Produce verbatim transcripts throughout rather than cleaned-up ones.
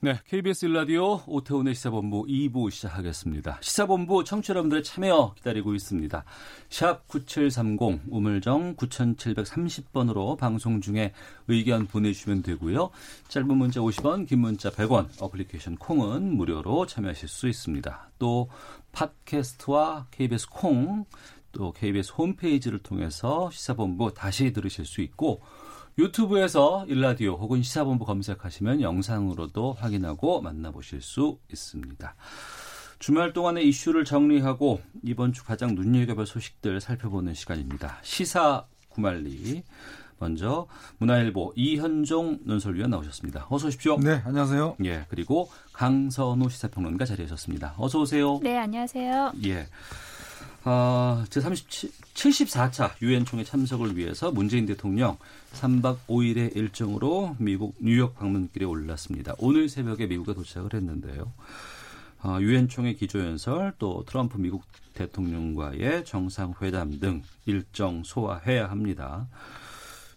네, 케이비에스 일 라디오 오태훈의 시사본부 이 부 시작하겠습니다. 시사본부 청취자 여러분들의 참여 기다리고 있습니다. 샵 구칠삼공, 우물정 구칠삼공 번으로 방송 중에 의견 보내주시면 되고요. 짧은 문자 오십 원, 긴 문자 백 원, 어플리케이션 콩은 무료로 참여하실 수 있습니다. 또 팟캐스트와 케이비에스 콩, 또 케이비에스 홈페이지를 통해서 시사본부 다시 들으실 수 있고, 유튜브에서 일라디오 혹은 시사본부 검색하시면 영상으로도 확인하고 만나보실 수 있습니다. 주말 동안의 이슈를 정리하고 이번 주 가장 눈여겨볼 소식들 살펴보는 시간입니다. 시사 구만리. 먼저 문화일보 이현종 논설위원 나오셨습니다. 어서 오십시오. 네, 안녕하세요. 예, 그리고 강선우 시사평론가 자리하셨습니다. 어서 오세요. 네, 안녕하세요. 예. 아, 제삼십칠, 칠십사 차 유엔총회 참석을 위해서 문재인 대통령 삼 박 오 일의 일정으로 미국 뉴욕 방문길에 올랐습니다. 오늘 새벽에 미국에 도착을 했는데요. 아, 유엔총회 기조연설, 또 트럼프 미국 대통령과의 정상회담 등 일정 소화해야 합니다.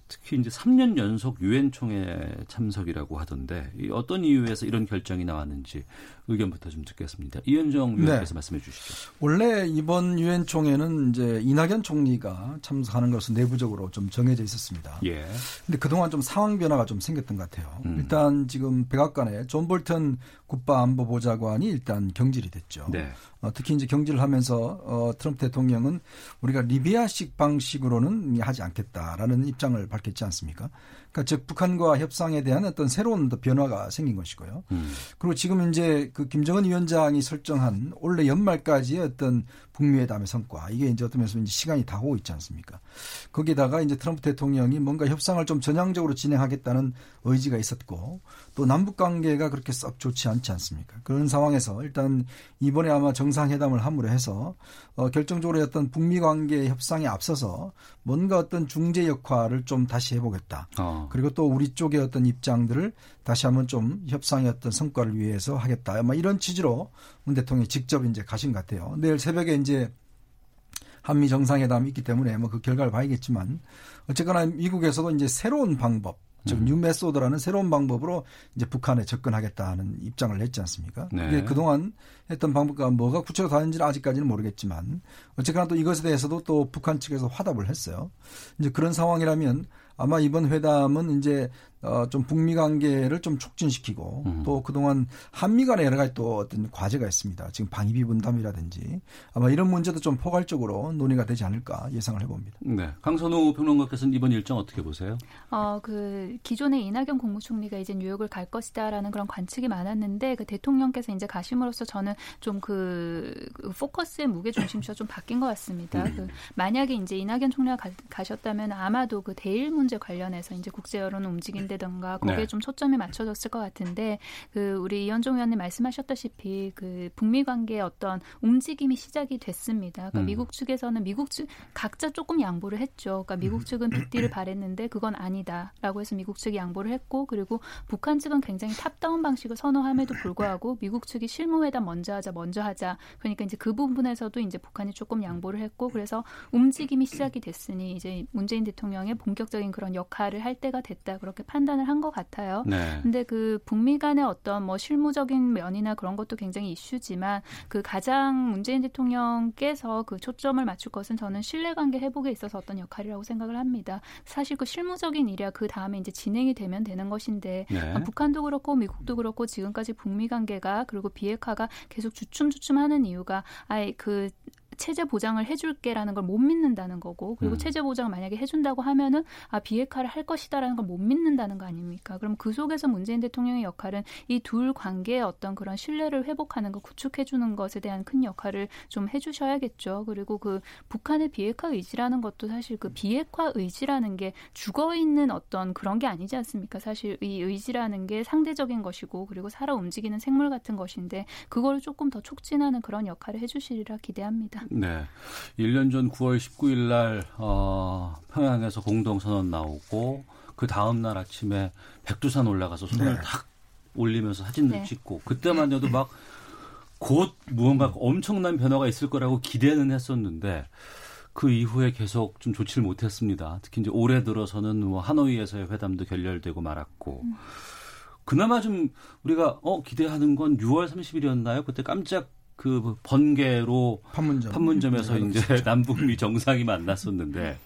특히 이제 삼 년 연속 유엔총회 참석이라고 하던데, 어떤 이유에서 이런 결정이 나왔는지 의견부터 좀 듣겠습니다. 이현종 위원께서 네. 말씀해 주시죠. 원래 이번 유엔총회는 이제 이낙연 총리가 참석하는 것으로 내부적으로 좀 정해져 있었습니다. 예. 근데 그동안 좀 상황 변화가 좀 생겼던 것 같아요. 음. 일단 지금 백악관에 존 볼턴 국가안보보좌관이 일단 경질이 됐죠. 네. 어, 특히 이제 경질을 하면서 어, 트럼프 대통령은 우리가 리비아식 방식으로는 하지 않겠다라는 입장을 밝혔지 않습니까? 그러니까 즉 북한과 협상에 대한 어떤 새로운 변화가 생긴 것이고요. 음. 그리고 지금 이제 그 김정은 위원장이 설정한 올해 연말까지의 어떤 북미회담의 성과, 이게 이제 어떤 면에서 이제 시간이 다 오고 있지 않습니까? 거기다가 이제 트럼프 대통령이 뭔가 협상을 좀 전향적으로 진행하겠다는 의지가 있었고, 또 남북 관계가 그렇게 썩 좋지 않지 않습니까? 그런 상황에서 일단 이번에 아마 정상회담을 함으로 해서 어, 결정적으로 어떤 북미 관계 협상에 앞서서 뭔가 어떤 중재 역할을 좀 다시 해보겠다. 어. 그리고 또 우리 쪽의 어떤 입장들을 다시 한번 좀 협상의 어떤 성과를 위해서 하겠다. 아마 이런 취지로 문 대통령이 직접 이제 가신 것 같아요. 내일 새벽에 이제 한미 정상회담이 있기 때문에 뭐 그 결과를 봐야겠지만, 어쨌거나 미국에서도 이제 새로운 방법, 즉, 뉴 메소드라는 새로운 방법으로 이제 북한에 접근하겠다는 입장을 냈지 않습니까? 네. 이게 그동안 했던 방법과 뭐가 구체로 다른지는 아직까지는 모르겠지만, 어쨌거나 또 이것에 대해서도 또 북한 측에서 화답을 했어요. 이제 그런 상황이라면 아마 이번 회담은 이제 어 좀 북미 관계를 좀 촉진시키고, 음. 또 그동안 한미 간에 여러 가지 또 어떤 과제가 있습니다. 지금 방위비 분담이라든지 아마 이런 문제도 좀 포괄적으로 논의가 되지 않을까 예상을 해봅니다. 네, 강선우 평론가께서는 이번 일정 어떻게 보세요? 어, 그 기존의 이낙연 국무총리가 이제 뉴욕을 갈 것이다라는 그런 관측이 많았는데, 그 대통령께서 이제 가심으로써 저는 좀 그 포커스의 무게 중심이 좀 바뀐 것 같습니다. 음. 그 만약에 이제 이낙연 총리가 가, 가셨다면 아마도 그 대일 문제 관련해서 이제 국제 여론 움직인 던가 거기에 네. 좀 초점이 맞춰졌을 것 같은데, 그 우리 이현종 의원님 말씀하셨다시피 그 북미 관계의 어떤 움직임이 시작이 됐습니다. 그러니까 음. 미국 측에서는 미국 측 각자 조금 양보를 했죠. 그러니까 미국 측은 빅딜을 바랬는데 그건 아니다라고 해서 미국 측이 양보를 했고, 그리고 북한 측은 굉장히 탑다운 방식을 선호함에도 불구하고 미국 측이 실무회담 먼저 하자 먼저 하자 그러니까 이제 그 부분에서도 이제 북한이 조금 양보를 했고, 그래서 움직임이 시작이 됐으니 이제 문재인 대통령의 본격적인 그런 역할을 할 때가 됐다, 그렇게 판단. 판단을 한 것 같아요. 네. 근데 그 북미 간의 어떤 뭐 실무적인 면이나 그런 것도 굉장히 이슈지만, 그 가장 문재인 대통령께서 그 초점을 맞출 것은 저는 신뢰관계 회복에 있어서 어떤 역할이라고 생각을 합니다. 사실 그 실무적인 일이야 그 다음에 이제 진행이 되면 되는 것인데, 네. 그러니까 북한도 그렇고 미국도 그렇고 지금까지 북미 관계가, 그리고 비핵화가 계속 주춤주춤하는 이유가 아예 그 체제 보장을 해줄게라는 걸 못 믿는다는 거고, 그리고 음. 체제 보장을 만약에 해준다고 하면은 아 비핵화를 할 것이다라는 걸 못 믿는다는 거 아닙니까? 그럼 그 속에서 문재인 대통령의 역할은 이 둘 관계의 어떤 그런 신뢰를 회복하는 거, 구축해주는 것에 대한 큰 역할을 좀 해주셔야겠죠. 그리고 그 북한의 비핵화 의지라는 것도 사실 그 비핵화 의지라는 게 죽어 있는 어떤 그런 게 아니지 않습니까? 사실 이 의지라는 게 상대적인 것이고, 그리고 살아 움직이는 생물 같은 것인데 그걸 조금 더 촉진하는 그런 역할을 해주시리라 기대합니다. 네, 일 년 전 구월 십구일 날 어, 평양에서 공동선언 나오고 그 다음 날 아침에 백두산 올라가서 손을 네. 탁 올리면서 사진도 네. 찍고, 그때만 해도 막 곧 무언가 엄청난 변화가 있을 거라고 기대는 했었는데 그 이후에 계속 좀 좋지를 못했습니다. 특히 이제 올해 들어서는 뭐 하노이에서의 회담도 결렬되고 말았고. 음. 그나마 좀 우리가 어 기대하는 건 유월 삼십일이었나요? 그때 깜짝 그 번개로 판문점. 판문점에서 음, 이제 그렇죠. 남북미 정상이 만났었는데,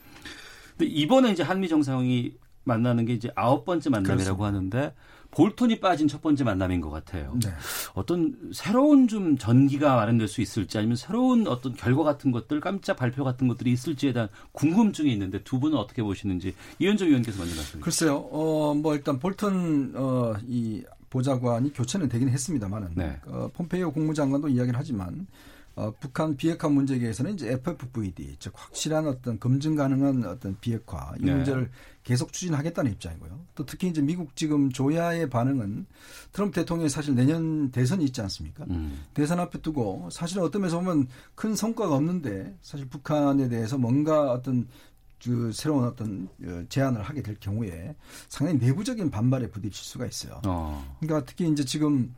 근데 이번에 이제 한미 정상이 만나는 게 이제 아홉 번째 만남이라고 그렇습니다. 하는데 볼턴이 빠진 첫 번째 만남인 것 같아요. 네. 어떤 새로운 좀 전기가 마련될 수 있을지, 아니면 새로운 어떤 결과 같은 것들, 깜짝 발표 같은 것들이 있을지에 대한 궁금증이 있는데 두 분은 어떻게 보시는지 이현종 위원께서 먼저 말씀해 주세요. 글쎄요. 어, 뭐 일단 볼턴 어, 이 보좌관이 교체는 되긴 했습니다만은 네. 어, 폼페이오 국무장관도 이야기를 하지만 어, 북한 비핵화 문제에 대해서는 이제 에프에프브이디, 즉 확실한 어떤 검증 가능한 어떤 비핵화 이 네. 문제를 계속 추진하겠다는 입장이고요. 또 특히 이제 미국 지금 조야의 반응은 트럼프 대통령이 사실 내년 대선이 있지 않습니까? 음. 대선 앞에 두고 사실은 어떤 면에서 보면 큰 성과가 없는데 사실 북한에 대해서 뭔가 어떤 그 새로운 어떤 제안을 하게 될 경우에 상당히 내부적인 반발에 부딪힐 수가 있어요. 어. 그러니까 특히 이제 지금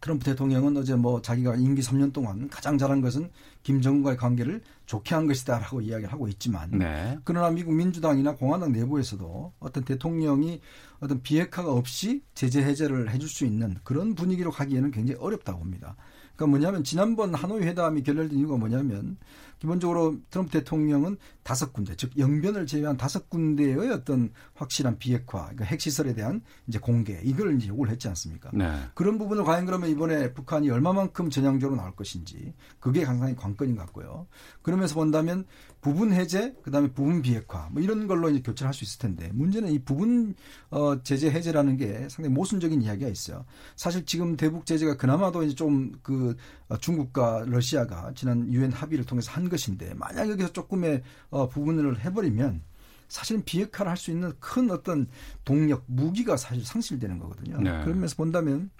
트럼프 대통령은 어제 뭐 자기가 임기 삼 년 동안 가장 잘한 것은 김정은과의 관계를 좋게 한 것이다라고 이야기를 하고 있지만 네. 그러나 미국 민주당이나 공화당 내부에서도 어떤 대통령이 어떤 비핵화가 없이 제재 해제를 해줄 수 있는 그런 분위기로 가기에는 굉장히 어렵다고 봅니다. 그러니까 뭐냐면 지난번 하노이 회담이 결렬된 이유가 뭐냐면 기본적으로 트럼프 대통령은 다섯 군데, 즉 영변을 제외한 다섯 군데의 어떤 확실한 비핵화, 그러니까 핵시설에 대한 이제 공개, 이걸 이제 요구를 했지 않습니까? 네. 그런 부분을 과연 그러면 이번에 북한이 얼마만큼 전향적으로 나올 것인지 그게 상당히 관건인 것 같고요. 그러면서 본다면 부분 해제, 그다음에 부분 비핵화 뭐 이런 걸로 이제 교체를 할 수 있을 텐데 문제는 이 부분 어, 제재 해제라는 게 상당히 모순적인 이야기가 있어요. 사실 지금 대북 제재가 그나마도 이제 좀 그 중국과 러시아가 지난 유엔 합의를 통해서 한 것인데 만약 여기서 조금의 부분을 해버리면 사실은 비핵화를 할 수 있는 큰 어떤 동력, 무기가 사실 상실되는 거거든요. 네. 그러면서 본다면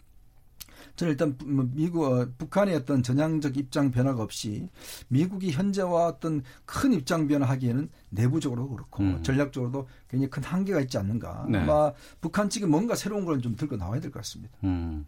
저는 일단 미국, 북한의 어떤 전향적 입장 변화가 없이 미국이 현재와 어떤 큰 입장 변화하기에는 내부적으로 그렇고 음. 전략적으로도 굉장히 큰 한계가 있지 않는가. 네. 아마 북한 측이 뭔가 새로운 걸 좀 들고 나와야 될 것 같습니다. 음.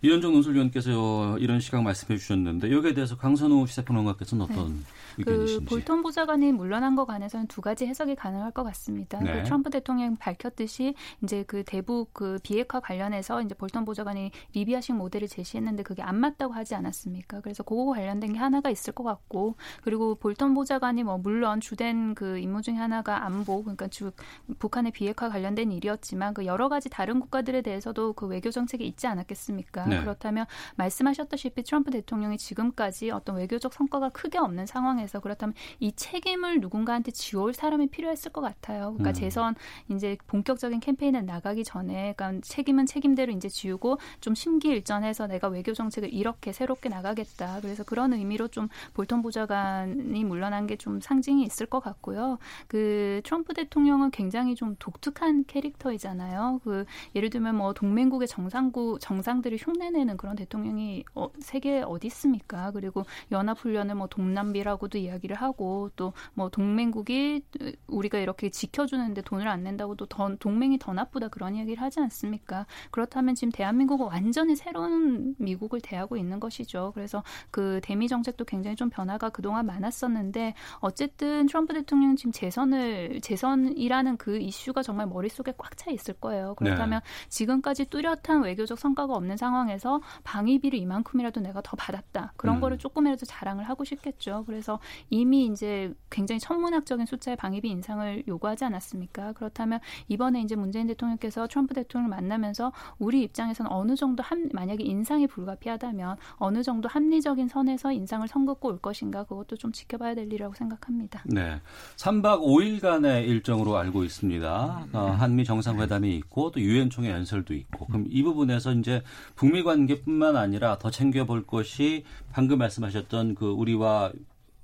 이현종 논술위원께서 이런 시각 말씀해 주셨는데 여기에 대해서 강선우 시사평론가께서는 어떤 네. 의견이신지. 그 볼턴 보좌관이 물러난 것 관해서는 두 가지 해석이 가능할 것 같습니다. 네. 그 트럼프 대통령 밝혔듯이 이제 그 대북 그 비핵화 관련해서 이제 볼턴 보좌관이 리비아식 모델을 제시했는데 그게 안 맞다고 하지 않았습니까? 그래서 그거 관련된 게 하나가 있을 것 같고, 그리고 볼턴 보좌관이 뭐 물론 주된 그 임무 중에 하나가 안보, 그러니까 주, 북한의 비핵화 관련된 일이었지만 그 여러 가지 다른 국가들에 대해서도 그 외교 정책이 있지 않았겠습니까? 네. 그렇다면 말씀하셨다시피 트럼프 대통령이 지금까지 어떤 외교적 성과가 크게 없는 상황에서 그렇다면 이 책임을 누군가한테 지어올 사람이 필요했을 것 같아요. 그러니까 음. 재선 이제 본격적인 캠페인에 나가기 전에, 그러니까 책임은 책임대로 이제 지우고 좀 심기일전해서 내가 외교 정책을 이렇게 새롭게 나가겠다. 그래서 그런 의미로 좀 볼턴 보좌관이 물러난 게 좀 상징이 있을 것 같고요. 그 트럼프 대통령은 굉장히 좀 독특한 캐릭터이잖아요. 그 예를 들면 뭐 동맹국의 정상국 정상들을 흉 내는 그런 대통령이 어, 세계에 어디 있습니까? 그리고 연합훈련을 뭐 동남비라고도 이야기를 하고 또 뭐 동맹국이 우리가 이렇게 지켜주는데 돈을 안 낸다고 또 더, 동맹이 더 나쁘다 그런 이야기를 하지 않습니까? 그렇다면 지금 대한민국은 완전히 새로운 미국을 대하고 있는 것이죠. 그래서 그 대미 정책도 굉장히 좀 변화가 그동안 많았었는데 어쨌든 트럼프 대통령은 지금 재선을 재선이라는 그 이슈가 정말 머릿속에 꽉 차 있을 거예요. 그렇다면 네. 지금까지 뚜렷한 외교적 성과가 없는 상황 상황에서 방위비를 이만큼이라도 내가 더 받았다. 그런 음. 거를 조금이라도 자랑을 하고 싶겠죠. 그래서 이미 이제 굉장히 천문학적인 숫자의 방위비 인상을 요구하지 않았습니까? 그렇다면 이번에 이제 문재인 대통령께서 트럼프 대통령을 만나면서 우리 입장에서는 어느 정도 합, 만약에 인상이 불가피하다면 어느 정도 합리적인 선에서 인상을 선긋고 올 것인가 그것도 좀 지켜봐야 될 일이라고 생각합니다. 네. 삼박 오일간의 일정으로 알고 있습니다. 어, 한미 정상회담이 있고 또 유엔 총회 연설도 있고 그럼 이 부분에서 이제 북미 관계뿐만 아니라 더 챙겨볼 것이 방금 말씀하셨던 그 우리와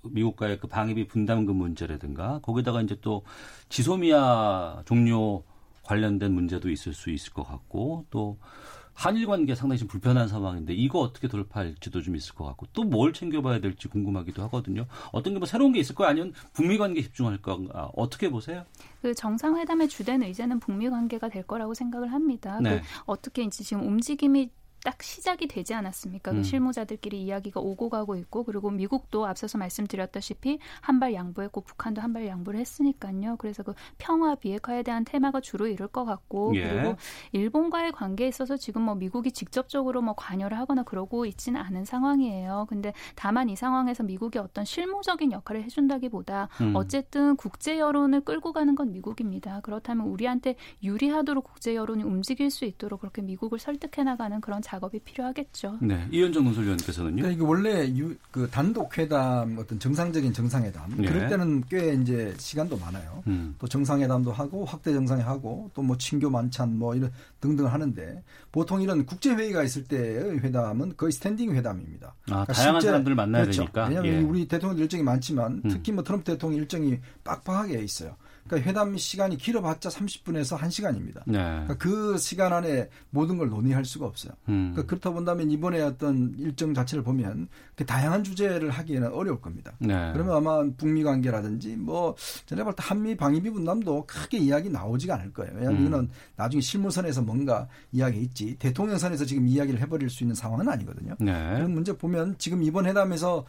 미국과의 그 방위비 분담금 문제라든가 거기다가 이제 또 지소미아 종료 관련된 문제도 있을 수 있을 것 같고 또 한일 관계 상당히 좀 불편한 상황인데 이거 어떻게 돌파할지도 좀 있을 것 같고 또 뭘 챙겨봐야 될지 궁금하기도 하거든요. 어떤 게 뭐 새로운 게 있을 거야? 아니면 북미 관계에 집중할 건가? 어떻게 보세요? 그 정상회담의 주된 의제는 북미 관계가 될 거라고 생각을 합니다. 네. 그 어떻게 이제 지금 움직임이 딱 시작이 되지 않았습니까? 음. 그 실무자들끼리 이야기가 오고 가고 있고 그리고 미국도 앞서서 말씀드렸다시피 한 발 양보했고 북한도 한 발 양보를 했으니까요. 그래서 그 평화 비핵화에 대한 테마가 주로 이룰 것 같고 예. 그리고 일본과의 관계에 있어서 지금 뭐 미국이 직접적으로 뭐 관여를 하거나 그러고 있지는 않은 상황이에요. 근데 다만 이 상황에서 미국이 어떤 실무적인 역할을 해준다기보다 음. 어쨌든 국제 여론을 끌고 가는 건 미국입니다. 그렇다면 우리한테 유리하도록 국제 여론이 움직일 수 있도록 그렇게 미국을 설득해 나가는 그런 자. 작업이 필요하겠죠. 네, 이현종 논설위원께서는요. 그러니까 이게 원래 유, 그 단독 회담, 어떤 정상적인 정상회담 예. 그럴 때는 꽤 이제 시간도 많아요. 음. 또 정상회담도 하고 확대 정상회하고 또 뭐 친교 만찬 뭐 이런 등등 하는데 보통 이런 국제 회의가 있을 때의 회담은 거의 스탠딩 회담입니다. 아, 그러니까 다양한 실제, 사람들을 만나야 그렇죠. 되니까. 왜냐하면 예. 우리 대통령 일정이 많지만 특히 뭐 트럼프 대통령 일정이 빡빡하게 있어요. 그러니까 회담 시간이 길어봤자 삼십 분에서 한 시간입니다. 네. 그러니까 그 시간 안에 모든 걸 논의할 수가 없어요. 음. 그러니까 그렇다 본다면 이번에 어떤 일정 자체를 보면 그 다양한 주제를 하기에는 어려울 겁니다. 네. 그러면 아마 북미 관계라든지 뭐 제가 볼 때 한미 방위비 분담도 크게 이야기 나오지가 않을 거예요. 왜냐하면 음. 이거는 나중에 실무선에서 뭔가 이야기 있지 대통령 선에서 지금 이야기를 해버릴 수 있는 상황은 아니거든요. 네. 그런 문제 보면 지금 이번 회담에서는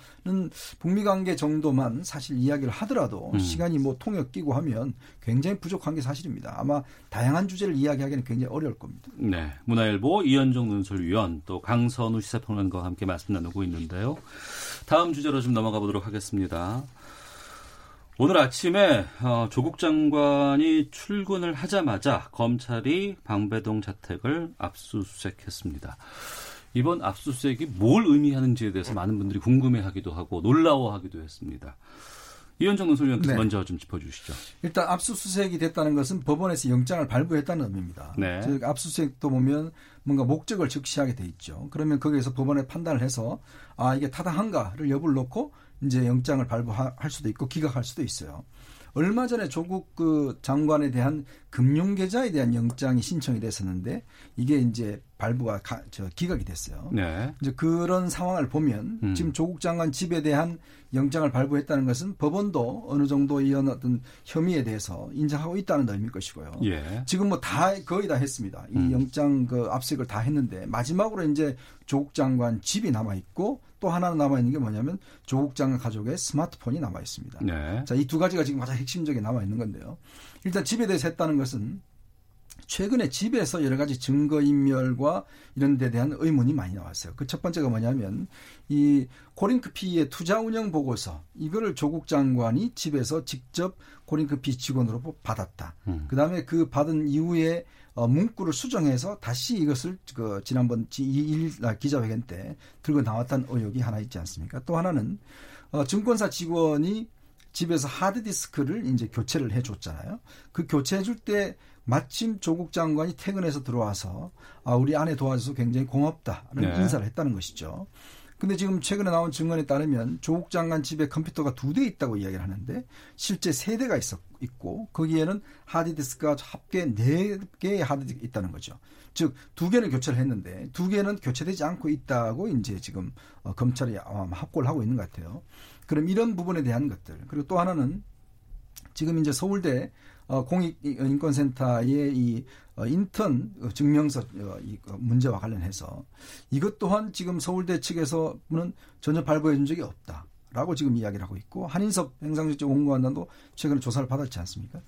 북미 관계 정도만 사실 이야기를 하더라도 음. 시간이 뭐 통역 끼고 하면 굉장히 부족한 게 사실입니다. 아마 다양한 주제를 이야기하기는 굉장히 어려울 겁니다. 네, 문화일보 이현종 논설위원 또 강선우 시사평론가와 함께 말씀 나누고 있는데요. 다음 주제로 좀 넘어가 보도록 하겠습니다. 오늘 아침에 조국 장관이 출근을 하자마자 검찰이 방배동 자택을 압수수색했습니다. 이번 압수수색이 뭘 의미하는지에 대해서 많은 분들이 궁금해하기도 하고 놀라워하기도 했습니다. 이현정 논설위원께서 네. 먼저 좀 짚어주시죠. 일단 압수수색이 됐다는 것은 법원에서 영장을 발부했다는 의미입니다. 네. 즉 압수수색도 보면 뭔가 목적을 적시하게 돼 있죠. 그러면 거기에서 법원에 판단을 해서 아 이게 타당한가를 여부를 놓고 이제 영장을 발부할 수도 있고 기각할 수도 있어요. 얼마 전에 조국 그 장관에 대한 금융계좌에 대한 영장이 신청이 됐었는데 이게 이제 발부가 가, 저 기각이 됐어요. 네. 이제 그런 상황을 보면 음. 지금 조국 장관 집에 대한 영장을 발부했다는 것은 법원도 어느 정도 이런 어떤 혐의에 대해서 인정하고 있다는 의미일 것이고요. 예. 지금 뭐 다 거의 다 했습니다. 이 음. 영장 그 압수색을 다 했는데 마지막으로 이제 조국 장관 집이 남아 있고. 또 하나 남아있는 게 뭐냐면 조국 장관 가족의 스마트폰이 남아있습니다. 네. 자, 이 두 가지가 지금 가장 핵심적인 남아있는 건데요. 일단 집에 대해서 했다는 것은 최근에 집에서 여러 가지 증거인멸과 이런 데 대한 의문이 많이 나왔어요. 그 첫 번째가 뭐냐면 이 고링크피의 투자 운영 보고서 이거를 조국 장관이 집에서 직접 고링크피 직원으로 받았다. 음. 그다음에 그 받은 이후에 어, 문구를 수정해서 다시 이것을 그 지난번 이 일 기자회견 때 들고 나왔다는 의혹이 하나 있지 않습니까? 또 하나는 어, 증권사 직원이 집에서 하드디스크를 이제 교체를 해줬잖아요. 그 교체해줄 때 마침 조국 장관이 퇴근해서 들어와서 아, 우리 아내 도와줘서 굉장히 고맙다라는 네. 인사를 했다는 것이죠. 근데 지금 최근에 나온 증언에 따르면 조국 장관 집에 컴퓨터가 두 대 있다고 이야기를 하는데 실제 세 대가 있었, 있고 거기에는 하드디스크가 합계 네 개의 하드디스크가 있다는 거죠. 즉 두 개는 교체를 했는데 두 개는 교체되지 않고 있다고 이제 지금 어, 검찰이 합고를 하고 있는 것 같아요. 그럼 이런 부분에 대한 것들 그리고 또 하나는 지금 이제 서울대 어, 공익인권센터의 이 어, 인턴 증명서 어, 이 문제와 관련해서 이것 또한 지금 서울대 측에서는 전혀 발부해 준 적이 없다. 라고 지금 이야기를 하고 있고, 한인섭 행상실적 공무원단도 최근에 조사를 받았지 않습니까?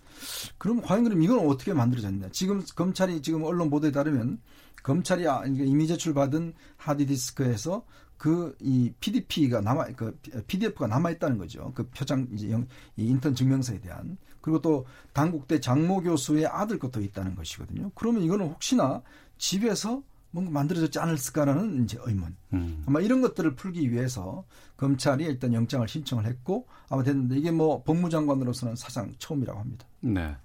그럼 과연 그럼 이건 어떻게 만들어졌냐? 지금 검찰이 지금 언론 보도에 따르면 검찰이 이미 제출받은 하드디스크에서 그 이 피디피가 남아 그 피디에프가 남아 있다는 거죠. 그 표창 이제 영, 이 인턴 증명서에 대한, 그리고 또 단국대 장모 교수의 아들 것도 있다는 것이거든요. 그러면 이거는 혹시나 집에서 뭔가 만들어졌지 않았을까라는 이제 의문. 음. 아마 이런 것들을 풀기 위해서 검찰이 일단 영장을 신청을 했고 아마 됐는데 이게 뭐 법무장관으로서는 사상 처음이라고 합니다. 네.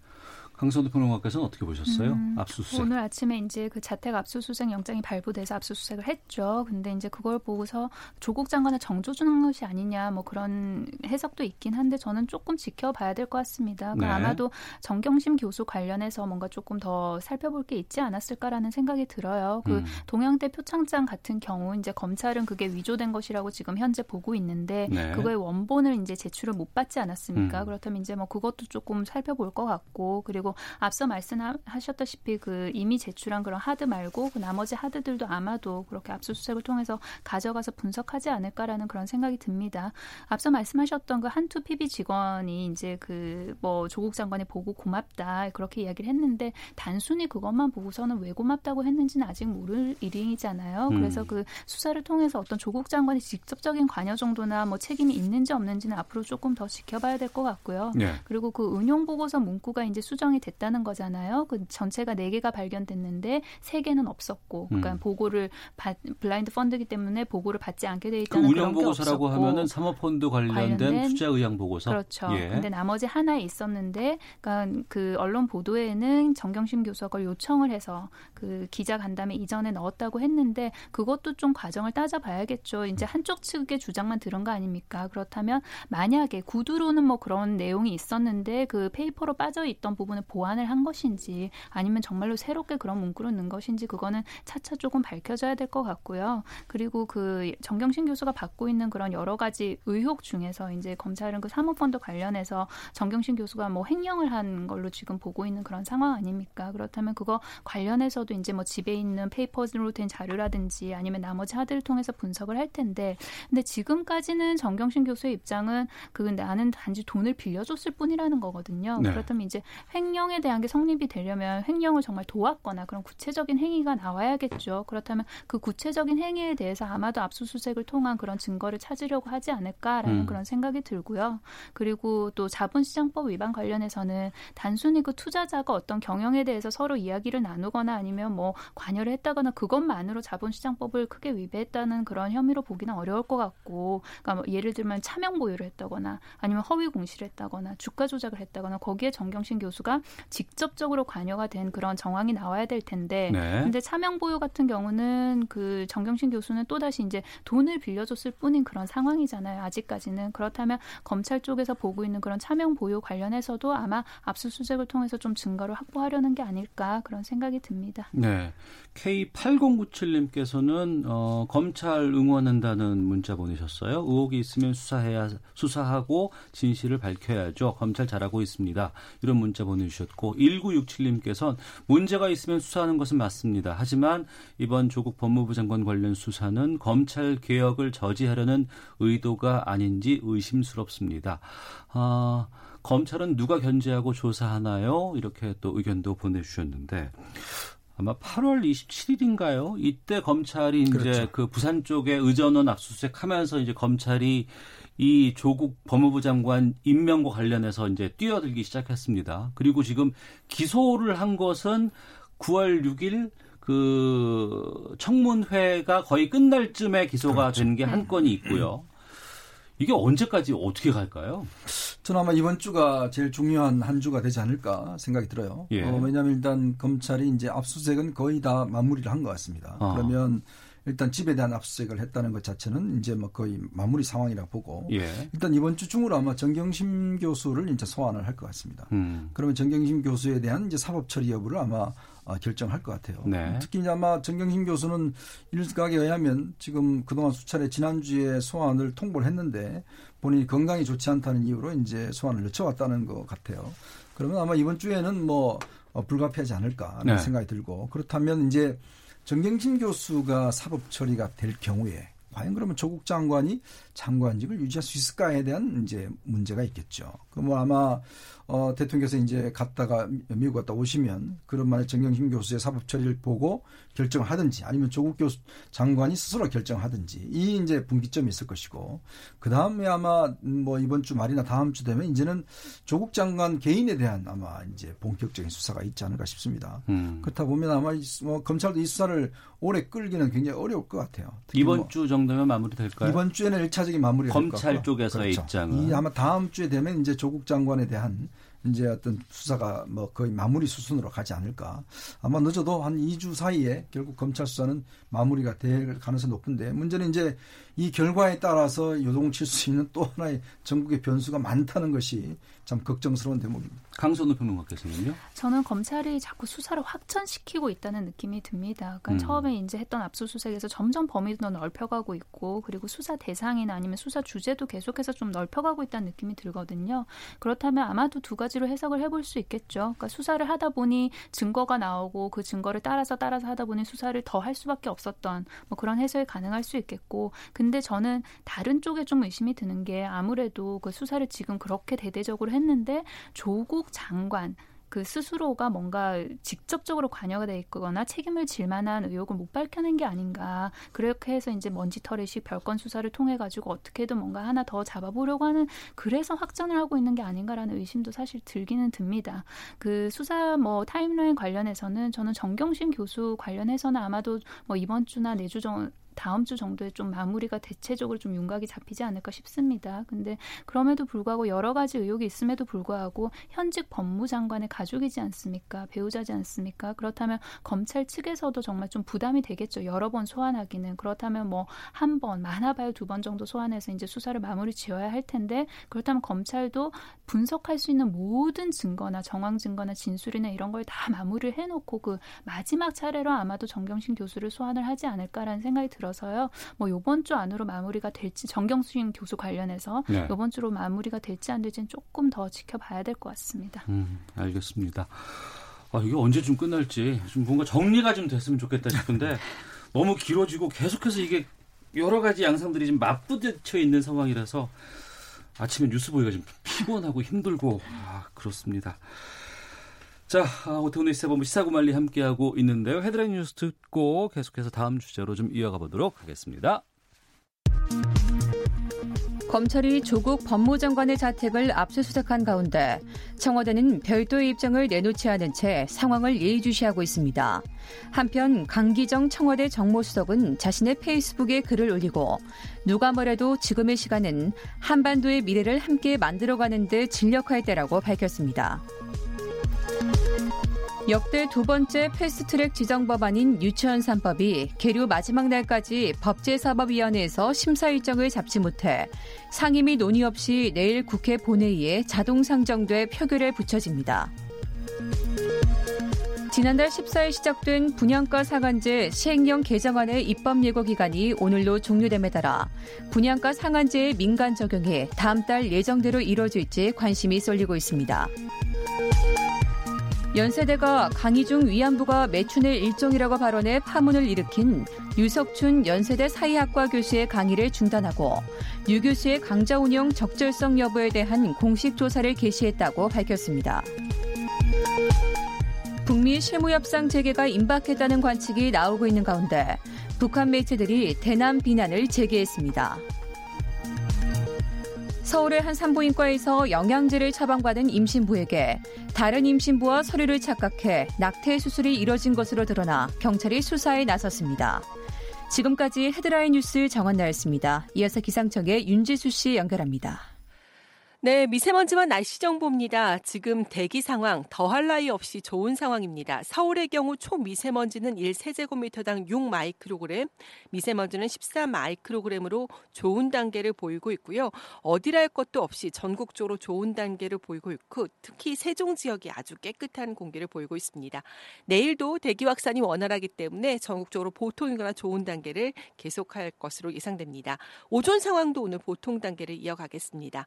강선우 평론가께서는 어떻게 보셨어요? 음, 압수수색. 오늘 아침에 이제 그 자택 압수수색 영장이 발부돼서 압수수색을 했죠. 근데 이제 그걸 보고서 조국 장관을 정조준한 것이 아니냐 뭐 그런 해석도 있긴 한데 저는 조금 지켜봐야 될 것 같습니다. 네. 아마도 정경심 교수 관련해서 뭔가 조금 더 살펴볼 게 있지 않았을까라는 생각이 들어요. 그 음. 동양대 표창장 같은 경우 이제 검찰은 그게 위조된 것이라고 지금 현재 보고 있는데 네. 그거의 원본을 이제 제출을 못 받지 않았습니까? 음. 그렇다면 이제 뭐 그것도 조금 살펴볼 것 같고, 그리고 앞서 말씀하셨다시피 그 이미 제출한 그런 하드 말고 그 나머지 하드들도 아마도 그렇게 압수수색을 통해서 가져가서 분석하지 않을까라는 그런 생각이 듭니다. 앞서 말씀하셨던 그 한투 피비 직원이 이제 그 뭐 조국 장관이 보고 고맙다 그렇게 이야기를 했는데 단순히 그것만 보고서는 왜 고맙다고 했는지는 아직 모를 일이잖아요. 그래서 그 수사를 통해서 어떤 조국 장관이 직접적인 관여 정도나 뭐 책임이 있는지 없는지는 앞으로 조금 더 지켜봐야 될 것 같고요. 네. 그리고 그 은용 보고서 문구가 이제 수정이 됐다는 거잖아요. 그 전체가 네 개가 발견됐는데 세 개는 없었고, 그러니까 음. 보고를 받, 블라인드 펀드이기 때문에 보고를 받지 않게 돼 있다는 그 그런 게 없었고. 운영보고서라고 하면은 사모펀드 관련된, 관련된 투자 의향 보고서. 그렇죠. 그런데 예. 나머지 하나에 있었는데, 그러니까 그 언론 보도에는 정경심 교수가 그걸 요청을 해서 그 기자 간담회 이전에 넣었다고 했는데 그것도 좀 과정을 따져봐야겠죠. 이제 한쪽 측의 주장만 들은 거 아닙니까? 그렇다면 만약에 구두로는 뭐 그런 내용이 있었는데 그 페이퍼로 빠져 있던 부분 보완을 한 것인지 아니면 정말로 새롭게 그런 문구를 넣은 것인지 그거는 차차 조금 밝혀져야 될 것 같고요. 그리고 그 정경심 교수가 받고 있는 그런 여러 가지 의혹 중에서 이제 검찰은 그 사모펀드 관련해서 정경심 교수가 뭐 횡령을 한 걸로 지금 보고 있는 그런 상황 아닙니까? 그렇다면 그거 관련해서도 이제 뭐 집에 있는 페이퍼로 된 자료라든지 아니면 나머지 하드를 통해서 분석을 할 텐데, 근데 지금까지는 정경심 교수의 입장은 그 나는 단지 돈을 빌려줬을 뿐이라는 거거든요. 네. 그렇다면 이제 횡령에 대한 게 성립이 되려면 횡령을 정말 도왔거나 그런 구체적인 행위가 나와야겠죠. 그렇다면 그 구체적인 행위에 대해서 아마도 압수수색을 통한 그런 증거를 찾으려고 하지 않을까라는 음. 그런 생각이 들고요. 그리고 또 자본시장법 위반 관련해서는 단순히 그 투자자가 어떤 경영에 대해서 서로 이야기를 나누거나 아니면 뭐 관여를 했다거나 그것만으로 자본시장법을 크게 위배했다는 그런 혐의로 보기는 어려울 것 같고, 그러니까 뭐 예를 들면 차명 보유를 했다거나 아니면 허위 공시를 했다거나 주가 조작을 했다거나 거기에 정경심 교수 가 직접적으로 관여가 된 그런 정황이 나와야 될 텐데, 네. 근데 차명 보유 같은 경우는 그 정경심 교수는 또 다시 이제 돈을 빌려줬을 뿐인 그런 상황이잖아요. 아직까지는. 그렇다면 검찰 쪽에서 보고 있는 그런 차명 보유 관련해서도 아마 압수수색을 통해서 좀 증거를 확보하려는 게 아닐까 그런 생각이 듭니다. 네, 케이 팔공구칠님께서는 어, 검찰 응원한다는 문자 보내셨어요. 의혹이 있으면 수사해야 수사하고 진실을 밝혀야죠. 검찰 잘하고 있습니다. 이런 문자 보내주셨고, 일구육칠님께서는 문제가 있으면 수사하는 것은 맞습니다. 하지만 이번 조국 법무부 장관 관련 수사는 검찰 개혁을 저지하려는 의도가 아닌지 의심스럽습니다. 아, 검찰은 누가 견제하고 조사하나요? 이렇게 또 의견도 보내주셨는데, 아마 팔월 이십칠일인가요? 이때 검찰이 이제 그렇죠. 그 부산 쪽에 의전원 압수수색하면서 이제 검찰이 이 조국 법무부 장관 임명과 관련해서 이제 뛰어들기 시작했습니다. 그리고 지금 기소를 한 것은 구월 육일 그 청문회가 거의 끝날 쯤에 기소가 그렇죠. 된 게 한 건이 있고요. 이게 언제까지 어떻게 갈까요? 저는 아마 이번 주가 제일 중요한 한 주가 되지 않을까 생각이 들어요. 예. 어, 왜냐하면 일단 검찰이 이제 압수수색은 거의 다 마무리를 한 것 같습니다. 아. 그러면 일단 집에 대한 압수수색을 했다는 것 자체는 이제 뭐 거의 마무리 상황이라고 보고 예. 일단 이번 주 중으로 아마 정경심 교수를 이제 소환을 할 것 같습니다. 음. 그러면 정경심 교수에 대한 이제 사법 처리 여부를 아마 결정할 것 같아요. 네. 특히 이제 아마 정경심 교수는 일각에 의하면 지금 그동안 수차례 지난주에 소환을 통보를 했는데 본인이 건강이 좋지 않다는 이유로 이제 소환을 늦춰왔다는 것 같아요. 그러면 아마 이번 주에는 뭐 불가피하지 않을까 네. 생각이 들고, 그렇다면 이제 정경심 교수가 사법 처리가 될 경우에 과연 그러면 조국 장관이 장관직을 유지할 수 있을까에 대한 이제 문제가 있겠죠. 그럼 뭐 아마 어, 대통령께서 이제 갔다가 미국 갔다 오시면 그런 만에 정경심 교수의 사법 처리를 보고 결정을 하든지 아니면 조국 교수 장관이 스스로 결정하든지 이 이제 분기점이 있을 것이고 그 다음에 아마 뭐 이번 주 말이나 다음 주 되면 이제는 조국 장관 개인에 대한 아마 이제 본격적인 수사가 있지 않을까 싶습니다. 음. 그렇다 보면 아마 뭐 검찰도 이 수사를 오래 끌기는 굉장히 어려울 것 같아요. 이번 뭐 주 정도면 마무리될까요? 이번 주에는 일차적인 마무리가 될 것 같고 검찰 쪽에서의 그렇죠. 입장은 이 아마 다음 주에 되면 이제 조국 장관에 대한 이제 어떤 수사가 뭐 거의 마무리 수순으로 가지 않을까. 아마 늦어도 한 이 주 사이에 결국 검찰 수사는 마무리가 될 가능성이 높은데 문제는 이제 이 결과에 따라서 요동칠 수 있는 또 하나의 전국의 변수가 많다는 것이 참 걱정스러운 대목입니다. 강선우 평론가께서는요? 저는 검찰이 자꾸 수사를 확전시키고 있다는 느낌이 듭니다. 그러니까 음. 처음에 이제 했던 압수수색에서 점점 범위도 넓혀가고 있고 그리고 수사 대상이나 아니면 수사 주제도 계속해서 좀 넓혀가고 있다는 느낌이 들거든요. 그렇다면 아마도 두 가지로 해석을 해볼 수 있겠죠. 그러니까 수사를 하다 보니 증거가 나오고 그 증거를 따라서 따라서 하다 보니 수사를 더 할 수밖에 없었던 뭐 그런 해석이 가능할 수 있겠고 근데 저는 다른 쪽에 좀 의심이 드는 게 아무래도 그 수사를 지금 그렇게 대대적으로 했는데 조국 장관 그 스스로가 뭔가 직접적으로 관여가 돼 있거나 책임을 질 만한 의혹을 못 밝혀낸 게 아닌가. 그렇게 해서 이제 먼지털이식 별건 수사를 통해 가지고 어떻게든 뭔가 하나 더 잡아보려고 하는 그래서 확전을 하고 있는 게 아닌가라는 의심도 사실 들기는 듭니다. 그 수사 뭐 타임라인 관련해서는 저는 정경심 교수 관련해서는 아마도 뭐 이번 주나 내주 정 다음 주 정도에 좀 마무리가 대체적으로 좀 윤곽이 잡히지 않을까 싶습니다. 근데 그럼에도 불구하고 여러 가지 의혹이 있음에도 불구하고 현직 법무장관의 가족이지 않습니까? 배우자지 않습니까? 그렇다면 검찰 측에서도 정말 좀 부담이 되겠죠. 여러 번 소환하기는. 그렇다면 뭐 한 번, 많아봐야 두 번 정도 소환해서 이제 수사를 마무리 지어야 할 텐데 그렇다면 검찰도 분석할 수 있는 모든 증거나 정황 증거나 진술이나 이런 걸 다 마무리를 해놓고 그 마지막 차례로 아마도 정경심 교수를 소환을 하지 않을까라는 생각이 듭니다. 들어서요. 뭐 이번 주 안으로 마무리가 될지 정경심 교수 관련해서 네. 이번 주로 마무리가 될지 안 될지는 조금 더 지켜봐야 될 것 같습니다. 음, 알겠습니다. 아, 이게 언제쯤 끝날지 좀 뭔가 정리가 좀 됐으면 좋겠다 싶은데 너무 길어지고 계속해서 이게 여러 가지 양상들이 지금 맞부딪혀 있는 상황이라서 아침에 뉴스 보기가 좀 피곤하고 힘들고 아, 그렇습니다. 자, 오태훈의 시사본부 시사구말리 함께하고 있는데요. 헤드라인 뉴스 듣고 계속해서 다음 주제로 좀 이어가 보도록 하겠습니다. 검찰이 조국 법무장관의 자택을 압수수색한 가운데 청와대는 별도의 입장을 내놓지 않은 채 상황을 예의주시하고 있습니다. 한편 강기정 청와대 정무수석은 자신의 페이스북에 글을 올리고 누가 뭐래도 지금의 시간은 한반도의 미래를 함께 만들어가는 데 진력할 때라고 밝혔습니다. 역대 두 번째 패스트트랙 지정 법안인 유치원 삼 법이 계류 마지막 날까지 법제사법위원회에서 심사 일정을 잡지 못해 상임 및 논의 없이 내일 국회 본회의에 자동 상정돼 표결에 붙여집니다. 지난달 십사일 시작된 분양가 상한제 시행령 개정안의 입법 예고 기간이 오늘로 종료됨에 따라 분양가 상한제의 민간 적용이 다음 달 예정대로 이뤄질지 관심이 쏠리고 있습니다. 연세대가 강희중 위안부가 매춘의 일종이라고 발언해 파문을 일으킨 유석춘 연세대 사회학과 교수의 강의를 중단하고 유 교수의 강좌 운영 적절성 여부에 대한 공식 조사를 개시했다고 밝혔습니다. 북미 실무협상 재개가 임박했다는 관측이 나오고 있는 가운데 북한 매체들이 대남 비난을 재개했습니다. 서울의 한 산부인과에서 영양제를 처방받은 임신부에게 다른 임신부와 서류를 착각해 낙태 수술이 이뤄진 것으로 드러나 경찰이 수사에 나섰습니다. 지금까지 헤드라인 뉴스 정한나였습니다. 이어서 기상청의 윤지수 씨 연결합니다. 네, 미세먼지와 날씨 정보입니다. 지금 대기 상황 더할 나위 없이 좋은 상황입니다. 서울의 경우 초미세먼지는 일 세제곱미터당 육 마이크로그램, 미세먼지는 십사 마이크로그램으로 좋은 단계를 보이고 있고요. 어디랄 것도 없이 전국적으로 좋은 단계를 보이고 있고 특히 세종 지역이 아주 깨끗한 공기를 보이고 있습니다. 내일도 대기 확산이 원활하기 때문에 전국적으로 보통이거나 좋은 단계를 계속할 것으로 예상됩니다. 오존 상황도 오늘 보통 단계를 이어가겠습니다.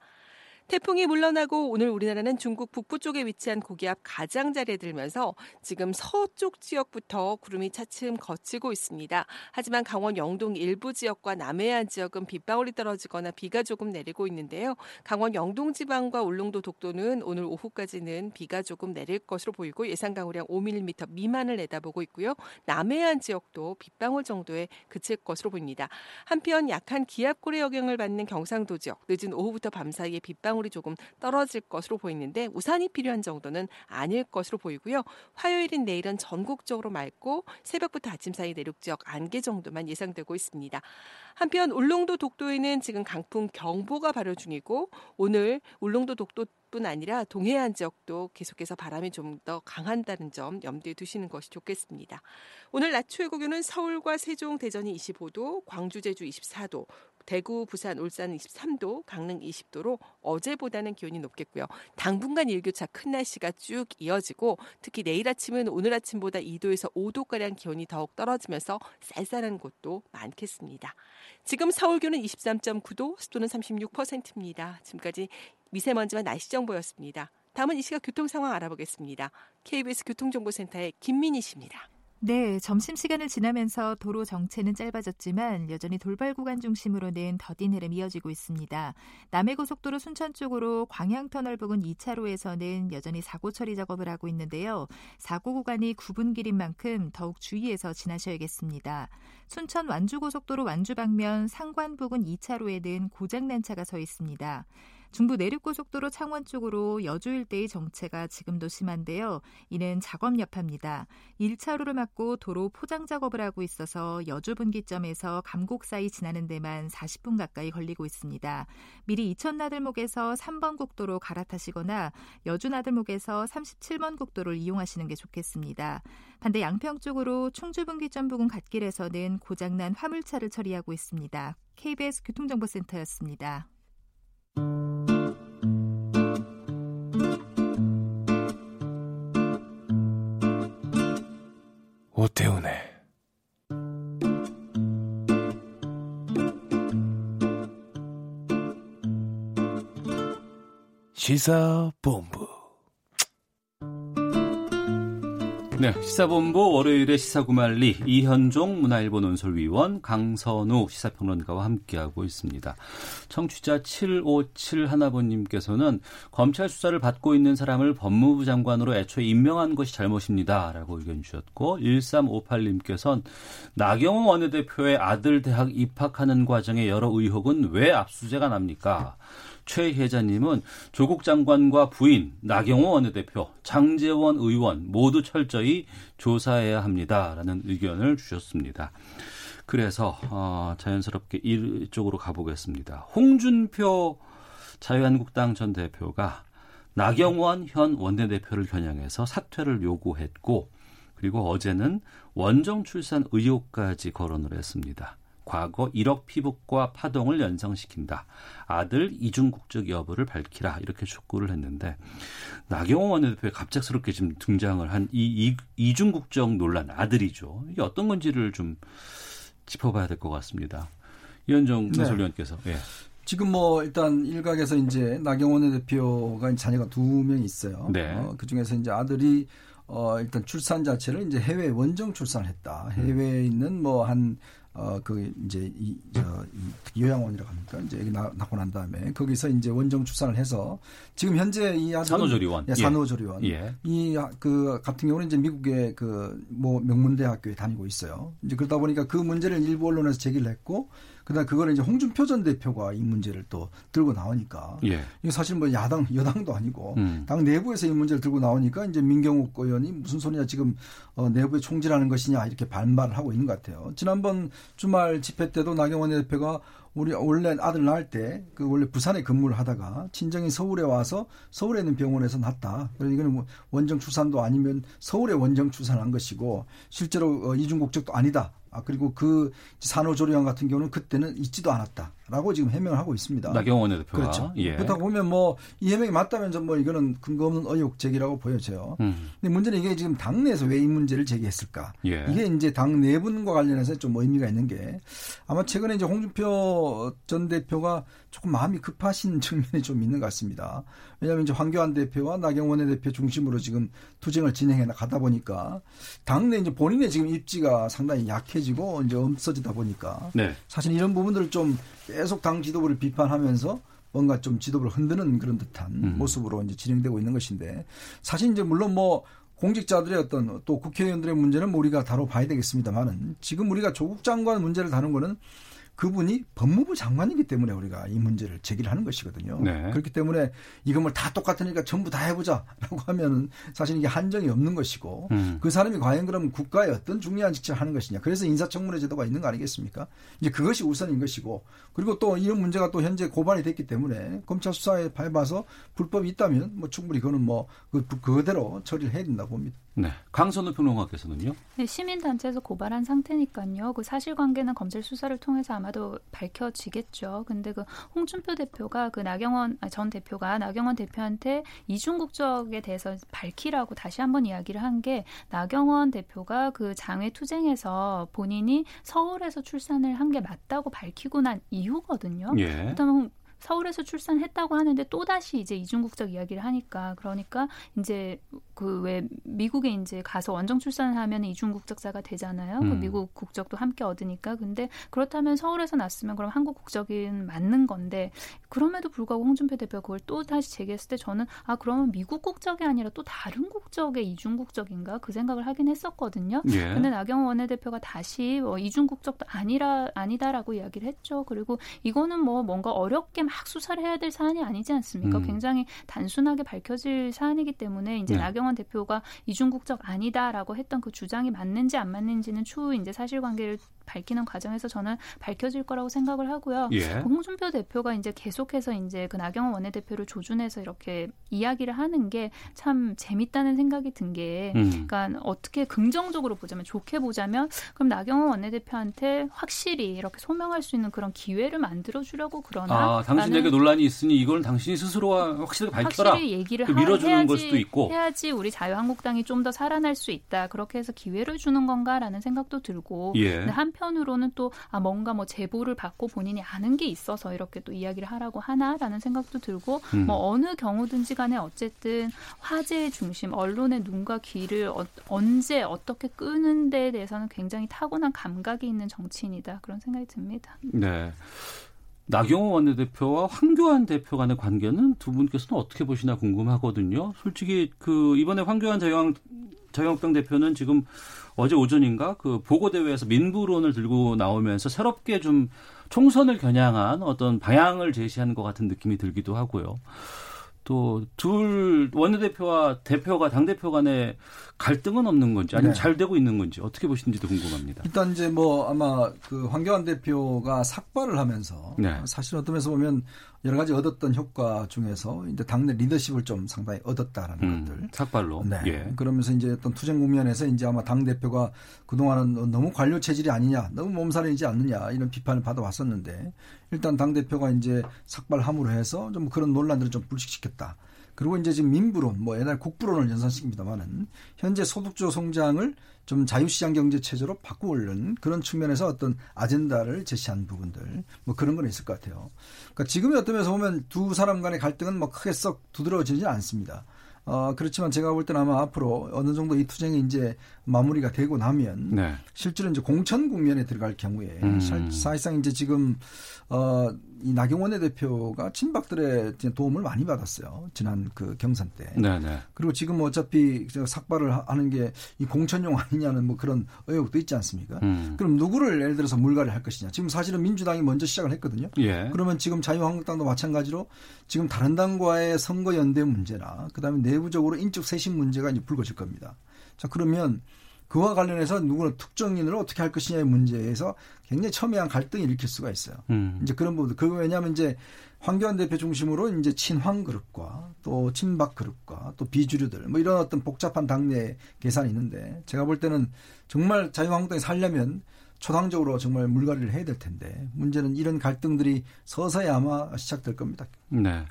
태풍이 물러나고 오늘 우리나라는 중국 북부 쪽에 위치한 고기압 가장자리에 들면서 지금 서쪽 지역부터 구름이 차츰 걷히고 있습니다. 하지만 강원 영동 일부 지역과 남해안 지역은 빗방울이 떨어지거나 비가 조금 내리고 있는데요. 강원 영동 지방과 울릉도, 독도는 오늘 오후까지는 비가 조금 내릴 것으로 보이고 예상 강우량 오 밀리미터 미만을 내다보고 있고요. 남해안 지역도 빗방울 정도에 그칠 것으로 보입니다. 한편 약한 기압골의 영향을 받는 경상도 지역, 늦은 오후부터 밤사이에 빗방울이 조금 떨어질 것으로 보이는데 우산이 필요한 정도는 아닐 것으로 보이고요. 화요일인 내일은 전국적으로 맑고 새벽부터 아침 사이 내륙 지역 안개 정도만 예상되고 있습니다. 한편 울릉도, 독도에는 지금 강풍 경보가 발효 중이고 오늘 울릉도, 독도 뿐 아니라 동해안 지역도 계속해서 바람이 좀 더 강한다는 점 염두에 두시는 것이 좋겠습니다. 오늘 낮 최고 기온은 서울과 세종, 대전이 이십오 도, 광주, 제주 이십사 도, 대구, 부산, 울산 이십삼 도, 강릉 이십 도로 어제보다는 기온이 높겠고요. 당분간 일교차 큰 날씨가 쭉 이어지고 특히 내일 아침은 오늘 아침보다 이 도에서 오 도가량 기온이 더욱 떨어지면서 쌀쌀한 곳도 많겠습니다. 지금 서울 기온은 이십삼 점 구 도, 습도는 삼십육 퍼센트입니다. 지금까지 미세먼지와 날씨 정보였습니다. 다음은 이 시각 교통 상황 알아보겠습니다. 케이비에스 교통정보센터의 김민희 씨입니다. 네, 점심시간을 지나면서 도로 정체는 짧아졌지만 여전히 돌발 구간 중심으로는 더딘 흐름 이어지고 있습니다. 남해고속도로 순천 쪽으로 광양터널 부근 이 차로에서는 여전히 사고 처리 작업을 하고 있는데요. 사고 구간이 구분길인 만큼 더욱 주의해서 지나셔야겠습니다. 순천 완주고속도로 완주 방면 상관 부근 이 차로에는 고장난 차가 서 있습니다. 중부 내륙고속도로 창원 쪽으로 여주 일대의 정체가 지금도 심한데요. 이는 작업 여파입니다. 일 차로를 막고 도로 포장 작업을 하고 있어서 여주 분기점에서 감곡 사이 지나는 데만 사십 분 가까이 걸리고 있습니다. 미리 이천 나들목에서 삼 번 국도로 갈아타시거나 여주 나들목에서 삼십칠 번 국도를 이용하시는 게 좋겠습니다. 반대 양평 쪽으로 충주 분기점 부근 갓길에서는 고장난 화물차를 처리하고 있습니다. 케이비에스 교통정보센터였습니다. 오태훈의 시사본부. 네, 시사본부 월요일의 시사구말리 이현종 문화일보 논설위원, 강선우 시사평론가와 함께하고 있습니다. 청취자 칠오칠일 번님께서는 검찰 수사를 받고 있는 사람을 법무부 장관으로 애초에 임명한 것이 잘못입니다 라고 의견 주셨고, 일삼오팔 님께서는 나경원 원내대표의 아들 대학 입학하는 과정에 여러 의혹은 왜 압수수색가 납니까? 최혜자님은 조국 장관과 부인, 나경원 원내대표, 장제원 의원 모두 철저히 조사해야 합니다라는 의견을 주셨습니다. 그래서 어, 자연스럽게 이쪽으로 가보겠습니다. 홍준표 자유한국당 전 대표가 나경원 현 원내대표를 겨냥해서 사퇴를 요구했고, 그리고 어제는 원정출산 의혹까지 거론을 했습니다. 과거 일억 피부과 파동을 연상시킨다. 아들 이중국적 여부를 밝히라. 이렇게 촉구를 했는데, 나경원 원내대표가 갑작스럽게 지금 등장을 한 이 이중국적 논란, 아들이죠. 이게 어떤 건지를 좀 짚어봐야 될 것 같습니다. 이현정 논설위원께서. 네. 예. 지금 뭐 일단 일각에서 이제 나경원 대표가 자녀가 두 명 있어요. 네. 어, 그 중에서 이제 아들이 어, 일단 출산 자체를 이제 해외 원정 출산을 했다. 해외에 음. 있는 뭐 한 어, 그, 이제, 이, 저, 이, 요양원이라고 합니까? 이제, 여기 나, 낳고 난 다음에, 거기서 이제 원정 출산을 해서, 지금 현재 이 아들. 산후조리원. 예, 산후조리원. 예. 이, 그, 같은 경우는 이제 미국의 그, 뭐, 명문대학교에 다니고 있어요. 이제 그러다 보니까 그 문제를 일부 언론에서 제기를 했고, 그 다음에 그걸 이제 홍준표 전 대표가 이 문제를 또 들고 나오니까. 예. 이게 사실 뭐 야당, 여당도 아니고, 음. 당 내부에서 이 문제를 들고 나오니까, 이제 민경욱 의원이 무슨 소리냐, 지금, 어, 내부에 총질하는 것이냐, 이렇게 반발을 하고 있는 것 같아요. 지난번, 주말 집회 때도 나경원 대표가 우리 원래 아들 낳을 때 그 원래 부산에 근무를 하다가 친정이 서울에 와서 서울에 있는 병원에서 낳았다. 그러니까 이건 원정 출산도 아니면 서울에 원정 출산한 것이고 실제로 이중국적도 아니다. 아, 그리고 그 산후조리원 같은 경우는 그때는 있지도 않았다. 라고 지금 해명을 하고 있습니다. 나경원 대표가. 그렇죠. 예. 그렇다고 보면 뭐 이 해명이 맞다면 좀 뭐 이거는 근거 없는 의혹 제기라고 보여져요. 음. 근데 문제는 이게 지금 당내에서 왜 이 문제를 제기했을까. 예. 이게 이제 당 내분과 관련해서 좀 의미가 있는 게 아마 최근에 이제 홍준표 전 대표가 조금 마음이 급하신 측면이 좀 있는 것 같습니다. 왜냐하면 이제 황교안 대표와 나경원 대표 중심으로 지금 투쟁을 진행해 나가다 보니까 당내 이제 본인의 지금 입지가 상당히 약해지고 이제 없어지다 보니까 네. 사실 이런 부분들을 좀 계속 당 지도부를 비판하면서 뭔가 좀 지도부를 흔드는 그런 듯한 음. 모습으로 이제 진행되고 있는 것인데 사실 이제 물론 뭐 공직자들의 어떤 또 국회의원들의 문제는 뭐 우리가 다뤄봐야 되겠습니다만은 지금 우리가 조국 장관 문제를 다룬 거는 그분이 법무부 장관이기 때문에 우리가 이 문제를 제기를 하는 것이거든요. 네. 그렇기 때문에 이건 다 똑같으니까 전부 다 해보자라고 하면은 사실 이게 한정이 없는 것이고 음. 그 사람이 과연 그럼 국가의 어떤 중요한 직책을 하는 것이냐. 그래서 인사청문회 제도가 있는 거 아니겠습니까? 이제 그것이 우선인 것이고 그리고 또 이런 문제가 또 현재 고발이 됐기 때문에 검찰 수사에 밟아서 불법이 있다면 뭐 충분히 그거는 뭐 그, 그대로 처리를 해야 된다고 봅니다. 네, 강선우 평론가께서는요? 네, 시민단체에서 고발한 상태니까요. 그 사실관계는 검찰 수사를 통해서 아마도 밝혀지겠죠. 근데 그 홍준표 대표가 그 나경원 전 대표가 나경원 대표한테 이중 국적에 대해서 밝히라고 다시 한번 이야기를 한 게 나경원 대표가 그 장외 투쟁에서 본인이 서울에서 출산을 한 게 맞다고 밝히고 난 이후거든요. 예. 그렇다면 서울에서 출산했다고 하는데 또다시 이제 이중국적 이야기를 하니까 그러니까 이제 그 왜 미국에 이제 가서 원정 출산을 하면 이중국적자가 되잖아요. 음. 그 미국 국적도 함께 얻으니까. 근데 그렇다면 서울에서 났으면 그럼 한국 국적인 맞는 건데 그럼에도 불구하고 홍준표 대표가 그걸 또다시 제기했을 때 저는 아 그러면 미국 국적이 아니라 또 다른 국적의 이중국적인가 그 생각을 하긴 했었거든요. 그런데 예. 나경원 원내대표가 다시 뭐 이중국적도 아니라, 아니다라고 이야기를 했죠. 그리고 이거는 뭐 뭔가 어렵게 막 수사를 해야 될 사안이 아니지 않습니까? 음. 굉장히 단순하게 밝혀질 사안이기 때문에 이제 네. 나경원 대표가 이중국적 아니다라고 했던 그 주장이 맞는지 안 맞는지는 추후 이제 사실관계를 밝히는 과정에서 저는 밝혀질 거라고 생각을 하고요. 예. 홍준표 대표가 이제 계속해서 이제 그 나경원 원내대표를 조준해서 이렇게 이야기를 하는 게 참 재밌다는 생각이 든 게, 음. 그러니까 어떻게 긍정적으로 보자면 좋게 보자면 그럼 나경원 원내대표한테 확실히 이렇게 소명할 수 있는 그런 기회를 만들어 주려고 그러나. 아, 당신에게 논란이 있으니 이건 당신이 스스로가 확실히 밝혀라. 확실히 얘기를 밀어주는 해야지, 걸 수도 있고. 해야지 우리 자유한국당이 좀 더 살아날 수 있다. 그렇게 해서 기회를 주는 건가라는 생각도 들고. 예. 한 편으로는 또 아, 뭔가 뭐 제보를 받고 본인이 아는 게 있어서 이렇게 또 이야기를 하라고 하나라는 생각도 들고 음. 뭐 어느 경우든지 간에 어쨌든 화제의 중심, 언론의 눈과 귀를 어, 언제 어떻게 끄는 데에 대해서는 굉장히 타고난 감각이 있는 정치인이다. 그런 생각이 듭니다. 네. 나경원 원내대표와 황교안 대표 간의 관계는 두 분께서는 어떻게 보시나 궁금하거든요. 솔직히 그 이번에 황교안 자유한, 자유한국당 대표는 지금 어제 오전인가 그 보고대회에서 민부론을 들고 나오면서 새롭게 좀 총선을 겨냥한 어떤 방향을 제시하는 것 같은 느낌이 들기도 하고요. 또 둘 원내대표와 대표가 당대표 간의 갈등은 없는 건지 아니면 네. 잘 되고 있는 건지 어떻게 보시는지도 궁금합니다. 일단 이제 뭐 아마 그 황교안 대표가 삭발을 하면서 네. 사실 어떤 면에서 보면 여러 가지 얻었던 효과 중에서 이제 당내 리더십을 좀 상당히 얻었다라는 음, 것들. 삭발로. 네. 예. 그러면서 이제 어떤 투쟁 국면에서 이제 아마 당 대표가 그동안은 너무 관료 체질이 아니냐, 너무 몸살이지 않느냐 이런 비판을 받아왔었는데 일단 당 대표가 이제 삭발함으로 해서 좀 그런 논란들을 좀 불식시켰다. 그리고 이제 지금 민부론, 뭐 옛날 국부론을 연상시킵니다만은 현재 소득주 성장을 좀 자유시장 경제 체제로 바꾸려는 그런 측면에서 어떤 아젠다를 제시한 부분들 뭐 그런 건 있을 것 같아요. 그러니까 지금의 어떤 면에서 보면 두 사람 간의 갈등은 뭐 크게 썩 두드러지지는 않습니다. 어, 그렇지만 제가 볼 때는 아마 앞으로 어느 정도 이 투쟁이 이제 마무리가 되고 나면 네. 실제로 이제 공천 국면에 들어갈 경우에 음. 사실상 이제 지금 어, 이 나경원 대표가 친박들의 도움을 많이 받았어요. 지난 그 경선 때. 네, 네. 그리고 지금 어차피 삭발을 하는 게 이 공천용 아니냐는 뭐 그런 의혹도 있지 않습니까? 음. 그럼 누구를 예를 들어서 물갈이 할 것이냐. 지금 사실은 민주당이 먼저 시작을 했거든요. 예. 그러면 지금 자유한국당도 마찬가지로 지금 다른 당과의 선거 연대 문제나 그다음에 내부적으로 인적 쇄신 문제가 이제 불거질 겁니다. 자, 그러면 그와 관련해서 누구는 특정인을 어떻게 할 것이냐의 문제에서 굉장히 첨예한 갈등이 일으킬 수가 있어요. 음. 이제 그런 부분들. 그거 왜냐하면 이제 황교안 대표 중심으로 이제 친황 그룹과 또 친박 그룹과 또 비주류들 뭐 이런 어떤 복잡한 당내 계산이 있는데 제가 볼 때는 정말 자유한국당이 살려면 초당적으로 정말 물갈이를 해야 될 텐데 문제는 이런 갈등들이 서서히 아마 시작될 겁니다. 네.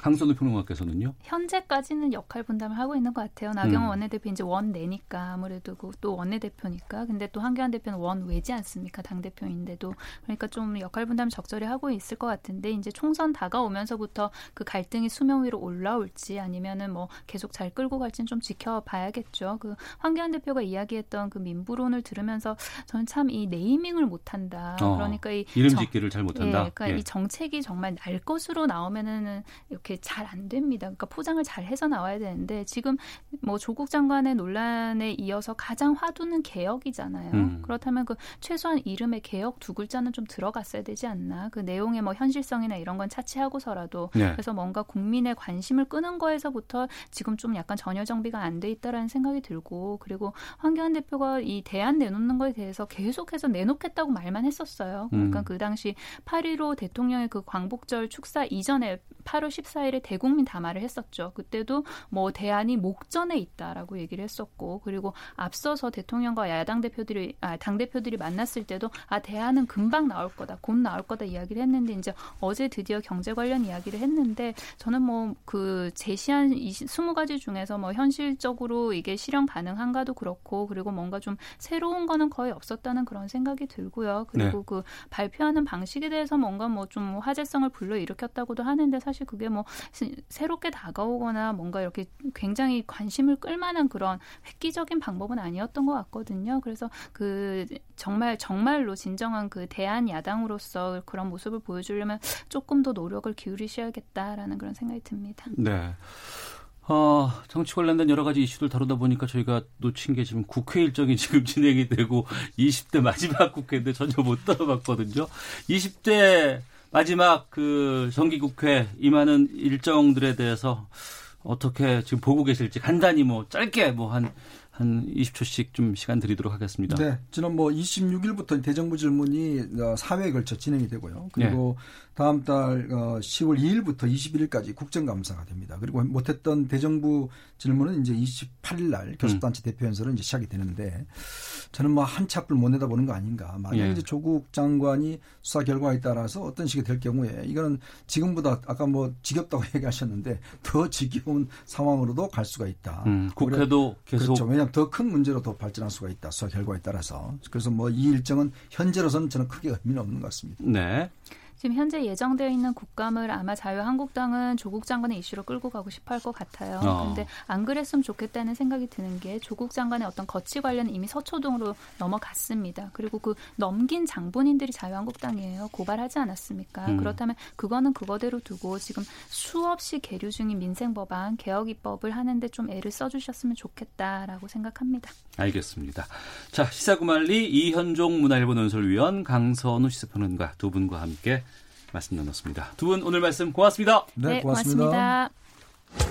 강선우 평론가께서는요? 현재까지는 역할 분담을 하고 있는 것 같아요. 나경원 음. 원내대표 이제 원 내니까 아무래도 또 원내대표니까. 근데 또 황교안 대표는 원 외지 않습니까? 당대표인데도. 그러니까 좀 역할 분담을 적절히 하고 있을 것 같은데 이제 총선 다가오면서부터 그 갈등이 수면 위로 올라올지 아니면은 뭐 계속 잘 끌고 갈지는 좀 지켜봐야겠죠. 그 황교안 대표가 이야기했던 그 민부론을 들으면서 저는 참 이 네이밍을 못한다. 어, 그러니까 이 이름 정, 짓기를 잘 못한다. 예, 그러니까 예. 이 정책이 정말 날 것으로 나오면은 이렇게 잘 안 됩니다. 그러니까 포장을 잘 해서 나와야 되는데 지금 뭐 조국 장관의 논란에 이어서 가장 화두는 개혁이잖아요. 음. 그렇다면 그 최소한 이름에 개혁 두 글자는 좀 들어갔어야 되지 않나. 그 내용의 뭐 현실성이나 이런 건 차치하고서라도 네. 그래서 뭔가 국민의 관심을 끄는 거에서부터 지금 좀 약간 전혀 정비가 안 돼 있다라는 생각이 들고 그리고 황교안 대표가 이 대안 내놓는 거에 대해서 계속해서 내놓겠다고 말만 했었어요. 그러니까 음. 그 당시 팔 일오 대통령의 그 광복절 축사 이전에 팔월 십사일에 대국민 담화를 했었죠. 그때도 뭐 대안이 목전에 있다라고 얘기를 했었고 그리고 앞서서 대통령과 야당 대표들이 아, 당 대표들이 만났을 때도 아 대안은 금방 나올 거다, 곧 나올 거다 이야기를 했는데 이제 어제 드디어 경제 관련 이야기를 했는데 저는 뭐 그 제시한 스무 가지 중에서 뭐 현실적으로 이게 실현 가능한가도 그렇고 그리고 뭔가 좀 새로운 거는 거의 없었다는 그런 생각이 들고요. 그리고 네. 그 발표하는 방식에 대해서 뭔가 뭐 좀 화제성을 불러일으켰다고도 하는데 사실 그게 뭐 새롭게 다가오거나 뭔가 이렇게 굉장히 관심을 끌만한 그런 획기적인 방법은 아니었던 것 같거든요. 그래서 그 정말 정말로 진정한 그 대안 야당으로서 그런 모습을 보여주려면 조금 더 노력을 기울이셔야겠다라는 그런 생각이 듭니다. 네. 어, 정치 관련된 여러 가지 이슈들 다루다 보니까 저희가 놓친 게 지금 국회 일정이 지금 진행이 되고 이십 대 마지막 국회인데 전혀 못 다뤄봤거든요. 이십 대 마지막 그 정기국회 임하는 일정들에 대해서 어떻게 지금 보고 계실지 간단히 뭐 짧게 뭐 한 한 이십 초씩 좀 시간 드리도록 하겠습니다. 네, 지난 뭐 이십육일부터 대정부 질문이 사 회에 걸쳐 진행이 되고요. 그리고 네. 다음 달 시월 이일부터 이십일일까지 국정감사가 됩니다. 그리고 못했던 대정부 질문은 이제 이십팔일 날 교섭단체 음. 대표연설은 이제 시작이 되는데 저는 뭐 한 치 앞을 못 내다보는 거 아닌가. 만약에 네. 이제 조국 장관이 수사 결과에 따라서 어떤 식이 될 경우에 이거는 지금보다 아까 뭐 지겹다고 얘기하셨는데 더 지겨운 상황으로도 갈 수가 있다. 음, 국회도 계속. 그렇죠. 왜냐하면 더 큰 문제로 더 발전할 수가 있다. 수사 결과에 따라서. 그래서 뭐 이 일정은 현재로서는 저는 크게 의미는 없는 것 같습니다. 네. 지금 현재 예정되어 있는 국감을 아마 자유한국당은 조국 장관의 이슈로 끌고 가고 싶어 할 것 같아요. 그런데 어. 안 그랬으면 좋겠다는 생각이 드는 게 조국 장관의 어떤 거취 관련 이미 서초동으로 넘어갔습니다. 그리고 그 넘긴 장본인들이 자유한국당이에요. 고발하지 않았습니까? 음. 그렇다면 그거는 그거대로 두고 지금 수없이 계류 중인 민생법안, 개혁입법을 하는데 좀 애를 써주셨으면 좋겠다라고 생각합니다. 알겠습니다. 자, 시사구말리 이현종 문화일보 논설위원 강선우 시사평론가 두 분과 함께 말씀 나눴습니다. 두 분 오늘 말씀 고맙습니다. 네, 네 고맙습니다. 고맙습니다.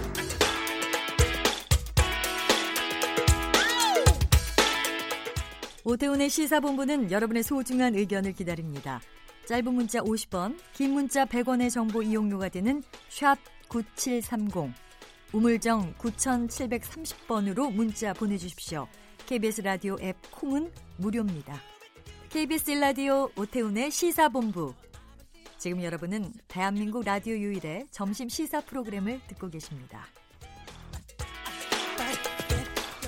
오태훈의 시사본부는 여러분의 소중한 의견을 기다립니다. 짧은 문자 오십 원, 긴 문자 백 원의 정보 이용료가 되는 샵 구칠삼공, 우물정 구칠삼공 번으로 문자 보내주십시오. 케이비에스 라디오 앱 콩은 무료입니다. 케이비에스 라디오 오태훈의 시사본부. 지금 여러분은 대한민국 라디오 유일의 점심 시사 프로그램을 듣고 계십니다.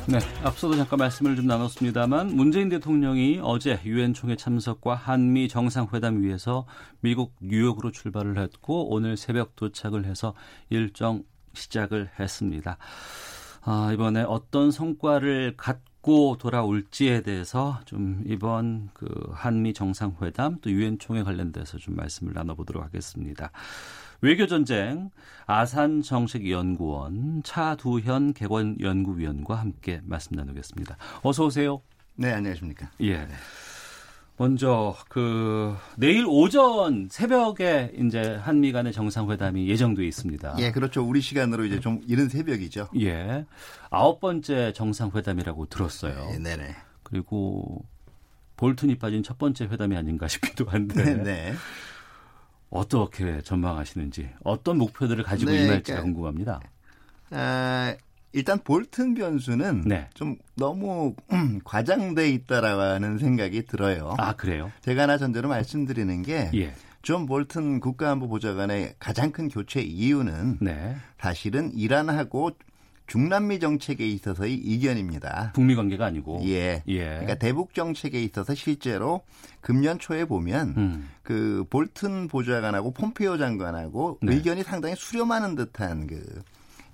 네, 앞서도 잠깐 말씀을 좀 나눴습니다만 문재인 대통령이 어제 유엔 총회 참석과 한미 정상회담 위해서 미국 뉴욕으로 출발을 했고 오늘 새벽 도착을 해서 일정 시작을 했습니다. 아, 이번에 어떤 성과를 갖고 돌아올지에 대해서 좀 이번 그 한미 정상회담 또 유엔 총회 관련돼서 좀 말씀을 나눠보도록 하겠습니다. 외교전쟁 아산정책연구원 차두현 객원연구위원과 함께 말씀 나누겠습니다. 어서 오세요. 네, 안녕하십니까. 예. 네. 먼저 그 내일 오전 새벽에 이제 한미 간의 정상회담이 예정돼 있습니다. 예, 그렇죠. 우리 시간으로 이제 좀 이른 새벽이죠. 예, 아홉 번째 정상회담이라고 들었어요. 네, 네. 그리고 볼턴이 빠진 첫 번째 회담이 아닌가 싶기도 한데. 네. 네. 어떻게 전망하시는지, 어떤 목표들을 가지고 네, 임할지가 그러니까, 궁금합니다. 아, 일단 볼턴 변수는 네. 좀 너무 음, 과장돼 있다라는 생각이 들어요. 아, 그래요? 제가 하나 전제로 말씀드리는 게 예. 존 볼턴 국가안보보좌관의 가장 큰 교체 이유는 네. 사실은 이란하고 중남미 정책에 있어서의 이견입니다. 북미 관계가 아니고. 예. 예. 그러니까 대북 정책에 있어서 실제로 금년 초에 보면 음. 그 볼턴 보좌관하고 폼페오 장관하고 네. 의견이 상당히 수렴하는 듯한 그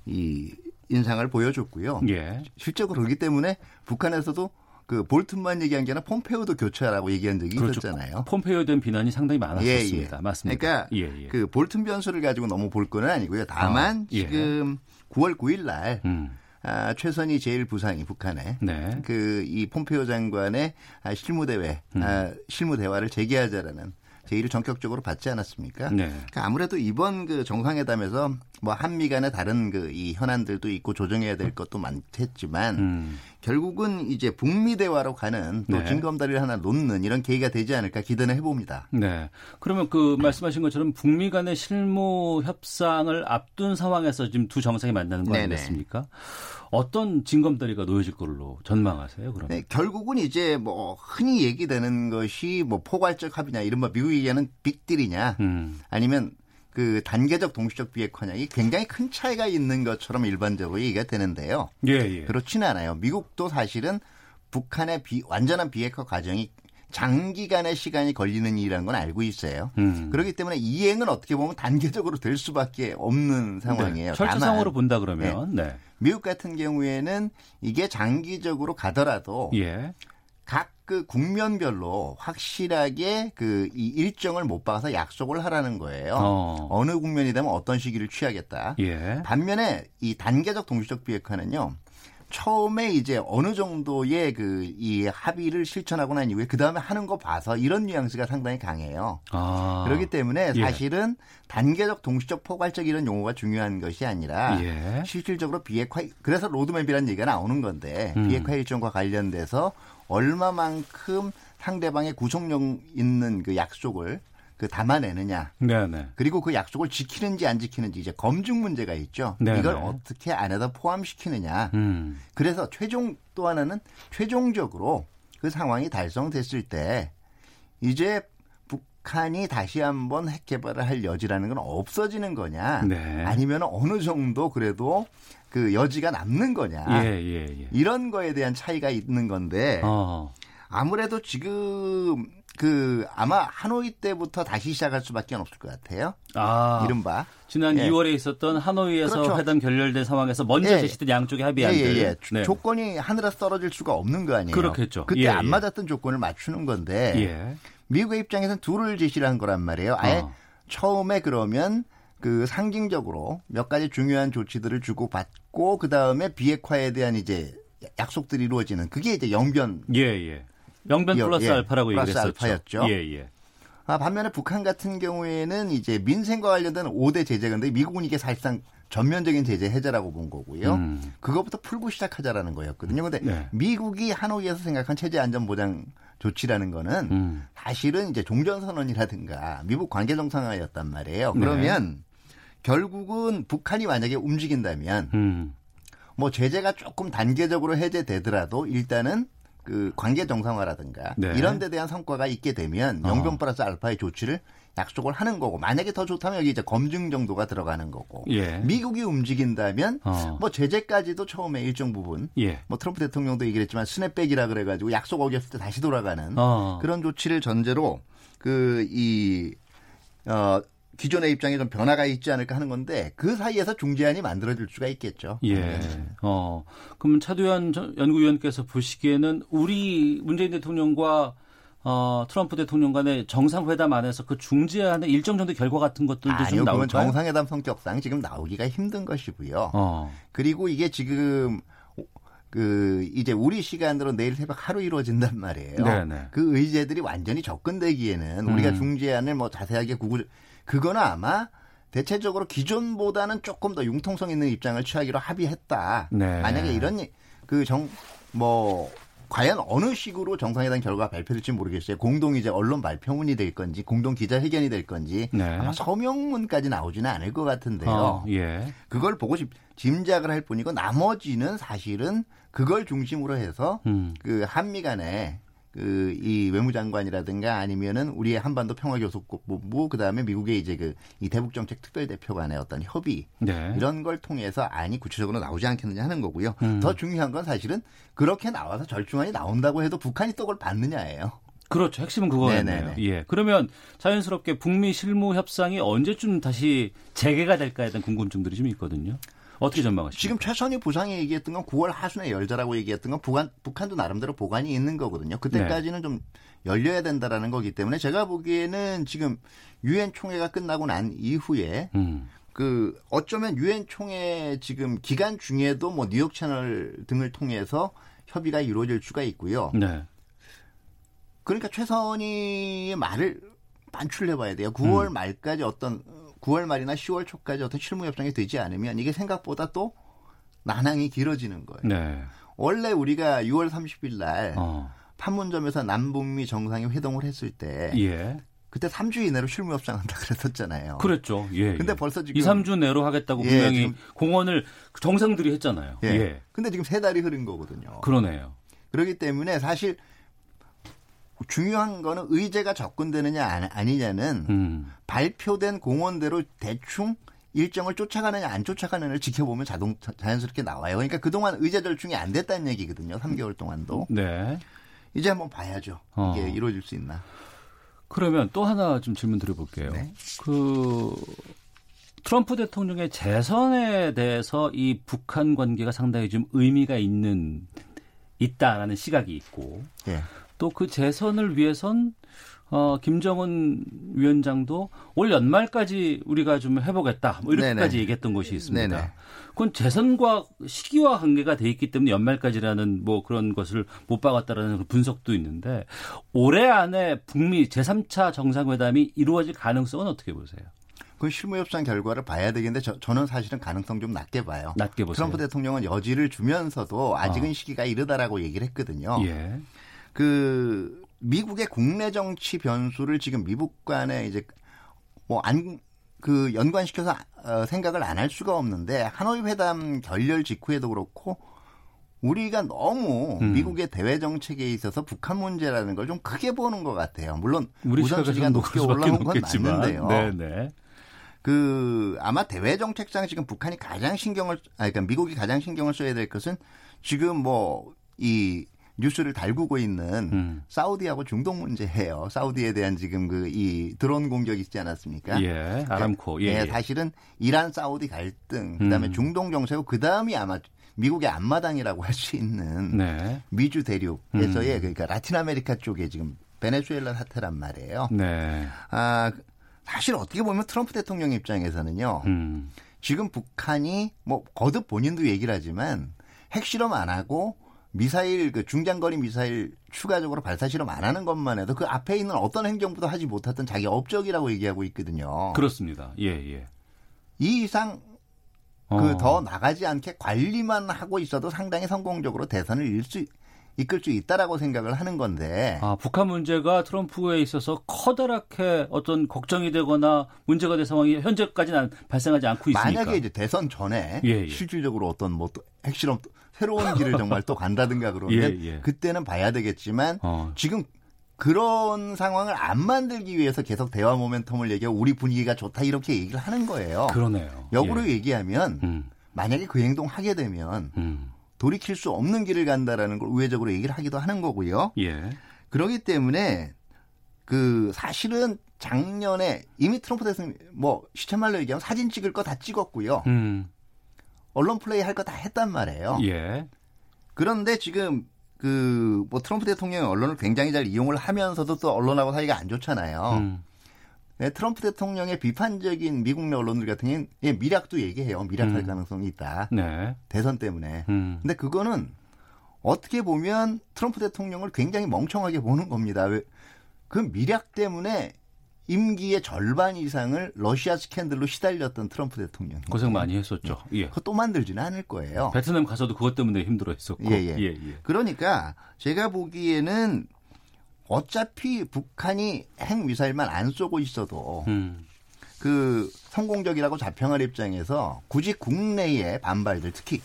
이 인상을 보여줬고요. 예. 실제로 그렇기 때문에 북한에서도 그 볼튼만 얘기한 게 아니라 폼페오도 교체하라고 얘기한 적이 그렇죠. 있었잖아요. 폼페오에 대한 비난이 상당히 많았었습니다. 예, 예. 맞습니다. 그러니까 예, 예. 그 볼튼 변수를 가지고 너무 볼 건 아니고요. 다만 아, 예. 지금 구월 구일 날 음. 아, 최선희 제일 부상이 북한에 네. 그 이 폼페오 장관의 아, 실무대회, 음. 아, 실무대화를 재개하자라는 제의를 전격적으로 받지 않았습니까? 네. 그러니까 아무래도 이번 그 정상회담에서 뭐 한미 간의 다른 그 이 현안들도 있고 조정해야 될 것도 많겠지만 음. 결국은 이제 북미 대화로 가는 또 네. 징검다리를 하나 놓는 이런 계기가 되지 않을까 기대는 해봅니다. 네. 그러면 그 말씀하신 것처럼 북미 간의 실무 협상을 앞둔 상황에서 지금 두 정상이 만나는 거 아니겠습니까? 어떤 징검다리가 놓여질 걸로 전망하세요? 그러면 네, 결국은 이제 뭐 흔히 얘기되는 것이 뭐 포괄적 합의냐, 이른바 미국이 얘기하는 빅딜이냐, 음. 아니면 그 단계적 동시적 비핵화량이 굉장히 큰 차이가 있는 것처럼 일반적으로 얘기가 되는데요. 예, 예. 그렇지는 않아요. 미국도 사실은 북한의 비, 완전한 비핵화 과정이 장기간의 시간이 걸리는 일이라는 건 알고 있어요. 음. 그렇기 때문에 이행은 어떻게 보면 단계적으로 될 수밖에 없는 상황이에요. 네, 철저상으로 본다 그러면. 네. 네. 미국 같은 경우에는 이게 장기적으로 가더라도 예. 각 그 국면별로 확실하게 그 이 일정을 못 박아서 약속을 하라는 거예요. 어. 어느 국면이 되면 어떤 시기를 취하겠다. 예. 반면에 이 단계적 동시적 비핵화는요. 처음에 이제 어느 정도의 그 이 합의를 실천하고 난 이후에 그 다음에 하는 거 봐서 이런 뉘앙스가 상당히 강해요. 아. 그렇기 때문에 사실은 예. 단계적, 동시적, 포괄적 이런 용어가 중요한 것이 아니라 예. 실질적으로 비핵화, 그래서 로드맵이라는 얘기가 나오는 건데 음. 비핵화 일정과 관련돼서 얼마만큼 상대방의 구속력 있는 그 약속을 그 담아내느냐. 네네. 그리고 그 약속을 지키는지 안 지키는지 이제 검증 문제가 있죠. 네네. 이걸 어떻게 안에다 포함시키느냐. 음. 그래서 최종 또 하나는 최종적으로 그 상황이 달성됐을 때 이제 북한이 다시 한번 핵 개발을 할 여지라는 건 없어지는 거냐. 네. 아니면 어느 정도 그래도 그 여지가 남는 거냐. 예, 예, 예. 이런 거에 대한 차이가 있는 건데 어. 아무래도 지금 그 아마 하노이 때부터 다시 시작할 수밖에 없을 것 같아요. 아, 이른바 지난 예. 이월에 있었던 하노이에서 그렇죠. 회담 결렬된 상황에서 먼저 예. 제시된 양쪽의 합의안들. 예, 예, 예. 네. 조건이 하늘에서 떨어질 수가 없는 거 아니에요. 그렇겠죠. 그때 예, 안 예. 맞았던 조건을 맞추는 건데 예. 미국의 입장에서는 둘을 제시를 한 거란 말이에요. 아예 어. 처음에 그러면 그 상징적으로 몇 가지 중요한 조치들을 주고 받고 그 다음에 비핵화에 대한 이제 약속들이 이루어지는 그게 이제 영변. 예, 예. 영변 플러스 예, 알파라고 플러스 얘기를 했었죠. 알파였죠. 예, 예. 아, 반면에 북한 같은 경우에는 이제 민생과 관련된 오 대 제재인데 미국은 이게 사실상 전면적인 제재 해제라고 본 거고요. 음. 그것부터 풀고 시작하자라는 거였거든요. 그런데 네. 미국이 하노이에서 생각한 체제 안전 보장 조치라는 거는 음. 사실은 이제 종전선언이라든가 미북 관계 정상화였단 말이에요. 그러면 네. 결국은 북한이 만약에 움직인다면 음. 뭐 제재가 조금 단계적으로 해제되더라도 일단은 그 관계 정상화라든가 네. 이런 데 대한 성과가 있게 되면 영변 플러스 알파의 조치를 약속을 하는 거고 만약에 더 좋다면 여기 이제 검증 정도가 들어가는 거고 예. 미국이 움직인다면 어. 뭐 제재까지도 처음에 일정 부분 예. 뭐 트럼프 대통령도 얘기를 했지만 스냅백이라 그래가지고 약속 어겼을 때 다시 돌아가는 어. 그런 조치를 전제로 그 이 어. 기존의 입장에 좀 변화가 있지 않을까 하는 건데 그 사이에서 중재안이 만들어질 수가 있겠죠. 예. 어. 그럼 차두현 연구위원께서 보시기에는 우리 문재인 대통령과 어, 트럼프 대통령 간의 정상회담 안에서 그 중재안의 일정 정도 결과 같은 것들도 아니요, 좀 나올까요? 정상회담 성격상 지금 나오기가 힘든 것이고요. 어. 그리고 이게 지금 그 이제 우리 시간으로 내일 새벽 하루 이루어진단 말이에요. 네네. 그 의제들이 완전히 접근되기에는 우리가 음. 중재안을 뭐 자세하게 구구 그거는 아마 대체적으로 기존보다는 조금 더 융통성 있는 입장을 취하기로 합의했다. 네. 만약에 이런 그 정 뭐 과연 어느 식으로 정상회담 결과가 발표될지 모르겠어요. 공동 이제 언론 발표문이 될 건지 공동 기자회견이 될 건지 네. 아마 서명문까지 나오지는 않을 것 같은데요. 어, 예. 그걸 보고 싶, 짐작을 할 뿐이고 나머지는 사실은 그걸 중심으로 해서 음. 그 한미 간에 그 이 외무장관이라든가 아니면은 우리의 한반도 평화교섭본부 그다음에 미국의 이제 그 이 대북정책 특별대표 간의 어떤 협의 네. 이런 걸 통해서 안이 구체적으로 나오지 않겠느냐 하는 거고요. 음. 더 중요한 건 사실은 그렇게 나와서 절충안이 나온다고 해도 북한이 또 그걸 받느냐예요. 그렇죠. 핵심은 그거였네요. 예. 그러면 자연스럽게 북미 실무 협상이 언제쯤 다시 재개가 될까에 대한 궁금증들이 좀 있거든요. 어떻게 전망하십니까? 지금 최선희 부상이 얘기했던 건 구월 하순에 열자라고 얘기했던 건 북한, 북한도 나름대로 보관이 있는 거거든요. 그때까지는 네. 좀 열려야 된다라는 거기 때문에 제가 보기에는 지금 유엔 총회가 끝나고 난 이후에 음. 그 어쩌면 유엔 총회 지금 기간 중에도 뭐 뉴욕 채널 등을 통해서 협의가 이루어질 수가 있고요. 네. 그러니까 최선희의 말을 반출해봐야 돼요. 구월 음. 말까지 어떤 구월 말이나 시월 초까지 어떤 실무 협상이 되지 않으면 이게 생각보다 또 난항이 길어지는 거예요. 네. 원래 우리가 유월 삼십일 날 어. 판문점에서 남북미 정상이 회동을 했을 때 예. 그때 삼 주 이내로 실무 협상한다 그랬었잖아요. 그랬죠. 예. 근데 예. 벌써 지금 이, 삼 주 내로 하겠다고 분명히 예, 공언을 정상들이 했잖아요. 예. 예. 근데 지금 세 달이 흐른 거거든요. 그러네요. 그렇기 때문에 사실 중요한 거는 의제가 접근되느냐 아니냐는 음. 발표된 공언대로 대충 일정을 쫓아가느냐 안 쫓아가느냐를 지켜보면 자동 자연스럽게 나와요. 그러니까 그동안 의제 절충이 안 됐다는 얘기거든요. 삼 개월 동안도. 네. 이제 한번 봐야죠. 어. 이게 이루어질 수 있나. 그러면 또 하나 좀 질문 드려볼게요. 네. 그 트럼프 대통령의 재선에 대해서 이 북한 관계가 상당히 좀 의미가 있는 있다라는 시각이 있고. 예. 또 그 재선을 위해선 어, 김정은 위원장도 올 연말까지 우리가 좀 해보겠다 뭐 이렇게까지 얘기했던 것이 있습니다. 네네. 그건 재선과 시기와 관계가 돼 있기 때문에 연말까지라는 뭐 그런 것을 못 박았다라는 분석도 있는데 올해 안에 북미 제삼 차 정상회담이 이루어질 가능성은 어떻게 보세요? 그 실무협상 결과를 봐야 되겠는데 저, 저는 사실은 가능성 좀 낮게 봐요. 낮게 보세요. 트럼프 대통령은 여지를 주면서도 아직은 어. 시기가 이르다라고 얘기를 했거든요. 예. 그 미국의 국내 정치 변수를 지금 미국 간에 이제 뭐 안 그 연관시켜서 어, 생각을 안 할 수가 없는데 하노이 회담 결렬 직후에도 그렇고 우리가 너무 음. 미국의 대외 정책에 있어서 북한 문제라는 걸 좀 크게 보는 것 같아요. 물론 우선순위가 높게 올라온 건 없겠지만. 맞는데요. 네네. 그 아마 대외 정책상 지금 북한이 가장 신경을 아 그러니까 미국이 가장 신경을 써야 될 것은 지금 뭐 이 뉴스를 달구고 있는 음. 사우디하고 중동 문제예요. 사우디에 대한 지금 그 이 드론 공격이 있지 않았습니까? 예, 아람코. 예, 예, 사실은 이란 사우디 갈등, 그다음에 음. 중동 정세고 그다음이 아마 미국의 앞마당이라고 할 수 있는 네. 미주 대륙에서의 음. 그러니까 라틴 아메리카 쪽에 지금 베네수엘라 사태란 말이에요. 네. 아 사실 어떻게 보면 트럼프 대통령 입장에서는요. 음. 지금 북한이 뭐 거듭 본인도 얘기를 하지만 핵실험 안 하고 미사일 그 중장거리 미사일 추가적으로 발사 실험 안 하는 것만 해도 그 앞에 있는 어떤 행정부도 하지 못했던 자기 업적이라고 얘기하고 있거든요. 그렇습니다. 예, 예. 이 이상 어. 그 더 나가지 않게 관리만 하고 있어도 상당히 성공적으로 대선을 일 수, 이끌 수 있다라고 생각을 하는 건데. 아, 북한 문제가 트럼프에 있어서 커다랗게 어떤 걱정이 되거나 문제가 될 상황이 현재까지는 발생하지 않고 있으니까. 만약에 이제 대선 전에 예, 예. 실질적으로 어떤 뭐 핵실험 새로운 길을 정말 또 간다든가 그러면 예, 예. 그때는 봐야 되겠지만 어. 지금 그런 상황을 안 만들기 위해서 계속 대화 모멘텀을 얘기하고 우리 분위기가 좋다 이렇게 얘기를 하는 거예요. 그러네요. 역으로 예. 얘기하면 음. 만약에 그 행동 하게 되면 음. 돌이킬 수 없는 길을 간다라는 걸 우회적으로 얘기를 하기도 하는 거고요. 예. 그러기 때문에 그 사실은 작년에 이미 트럼프 대통령 뭐 시체말로 얘기하면 사진 찍을 거 다 찍었고요. 음. 언론 플레이 할 거 다 했단 말이에요. 예. 그런데 지금 그 뭐 트럼프 대통령이 언론을 굉장히 잘 이용을 하면서도 또 언론하고 사이가 안 좋잖아요. 음. 네, 트럼프 대통령의 비판적인 미국 내 언론들 같은 경우는 예, 미락도 얘기해요. 미락할 음. 가능성이 있다. 네. 대선 때문에. 음. 근데 그거는 어떻게 보면 트럼프 대통령을 굉장히 멍청하게 보는 겁니다. 왜? 그 미락 때문에 임기의 절반 이상을 러시아 스캔들로 시달렸던 트럼프 대통령. 고생 많이 했었죠. 예. 그거 또 만들지는 않을 거예요. 베트남 가서도 그것 때문에 힘들어했었고. 예, 예. 예, 예. 그러니까 제가 보기에는 어차피 북한이 핵미사일만 안 쏘고 있어도 음. 그 성공적이라고 자평할 입장에서 굳이 국내의 반발들, 특히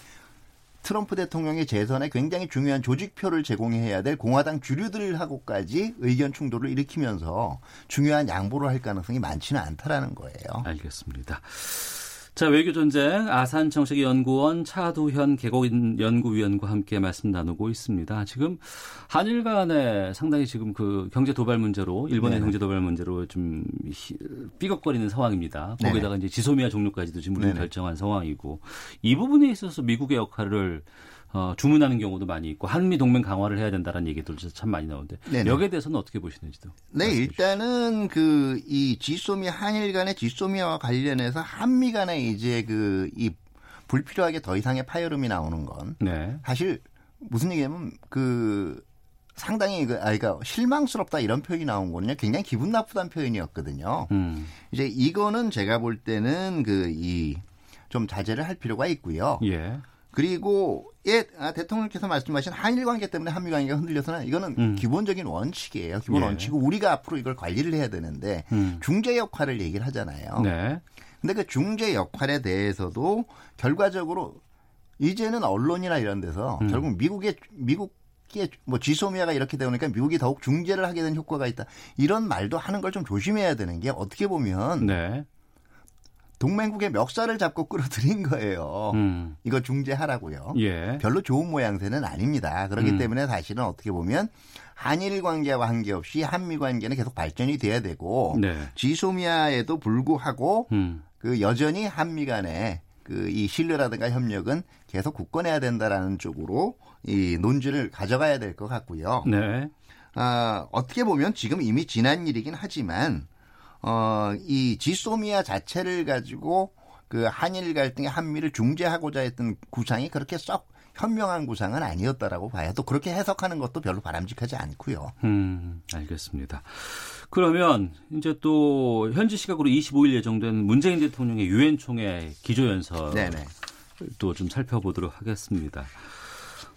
트럼프 대통령의 재선에 굉장히 중요한 조직표를 제공해야 될 공화당 주류들하고까지 의견 충돌을 일으키면서 중요한 양보를 할 가능성이 많지는 않다라는 거예요. 알겠습니다. 자, 외교전쟁 아산정책연구원 차두현 개국연구위원과 함께 말씀 나누고 있습니다. 지금 한일 간에 상당히 지금 그 경제 도발 문제로, 일본의 네. 경제 도발 문제로 좀 삐걱거리는 상황입니다. 거기다가 네. 이제 지소미아 종료까지도 지금 우리는 네. 결정한 상황이고, 이 부분에 있어서 미국의 역할을 어, 주문하는 경우도 많이 있고, 한미 동맹 강화를 해야 된다는 얘기들도 참 많이 나오는데 네네. 여기에 대해서는 어떻게 보시는지도. 네, 일단은 그 이 지소미아 한일 간의 지소미아와 관련해서 한미 간에 이제 그 이 불필요하게 더 이상의 파열음이 나오는 건 네. 사실 무슨 얘기냐면 그 상당히 그 아이가 실망스럽다 이런 표현이 나온 거는요, 굉장히 기분 나쁘다는 표현이었거든요. 음. 이제 이거는 제가 볼 때는 그 이 좀 자제를 할 필요가 있고요. 예. 그리고 예, 아, 대통령께서 말씀하신 한일 관계 때문에 한미 관계가 흔들려서는 이거는 음. 기본적인 원칙이에요. 기본 예. 원칙이고 우리가 앞으로 이걸 관리를 해야 되는데 음. 중재 역할을 얘기를 하잖아요. 네. 근데 그 중재 역할에 대해서도 결과적으로 이제는 언론이나 이런 데서 음. 결국 미국의 미국의 뭐 지소미아가 이렇게 되니까 미국이 더욱 중재를 하게 된 효과가 있다. 이런 말도 하는 걸 좀 조심해야 되는 게 어떻게 보면. 네. 동맹국의 멱살을 잡고 끌어들인 거예요. 음. 이거 중재하라고요. 예. 별로 좋은 모양새는 아닙니다. 그렇기 음. 때문에 사실은 어떻게 보면 한일 관계와 관계없이 한미 관계는 계속 발전이 돼야 되고 네. 지소미아에도 불구하고 음. 그 여전히 한미 간의 그 이 신뢰라든가 협력은 계속 굳건해야 된다라는 쪽으로 이 논지를 가져가야 될 것 같고요. 네. 아, 어떻게 보면 지금 이미 지난 일이긴 하지만 어, 이 지소미아 자체를 가지고 그 한일 갈등의 한미를 중재하고자 했던 구상이 그렇게 썩 현명한 구상은 아니었다라고 봐요. 또 그렇게 해석하는 것도 별로 바람직하지 않고요. 음, 알겠습니다. 그러면 이제 또 현지 시각으로 이십오일 예정된 문재인 대통령의 유엔 총회 기조연설 또 좀 살펴보도록 하겠습니다.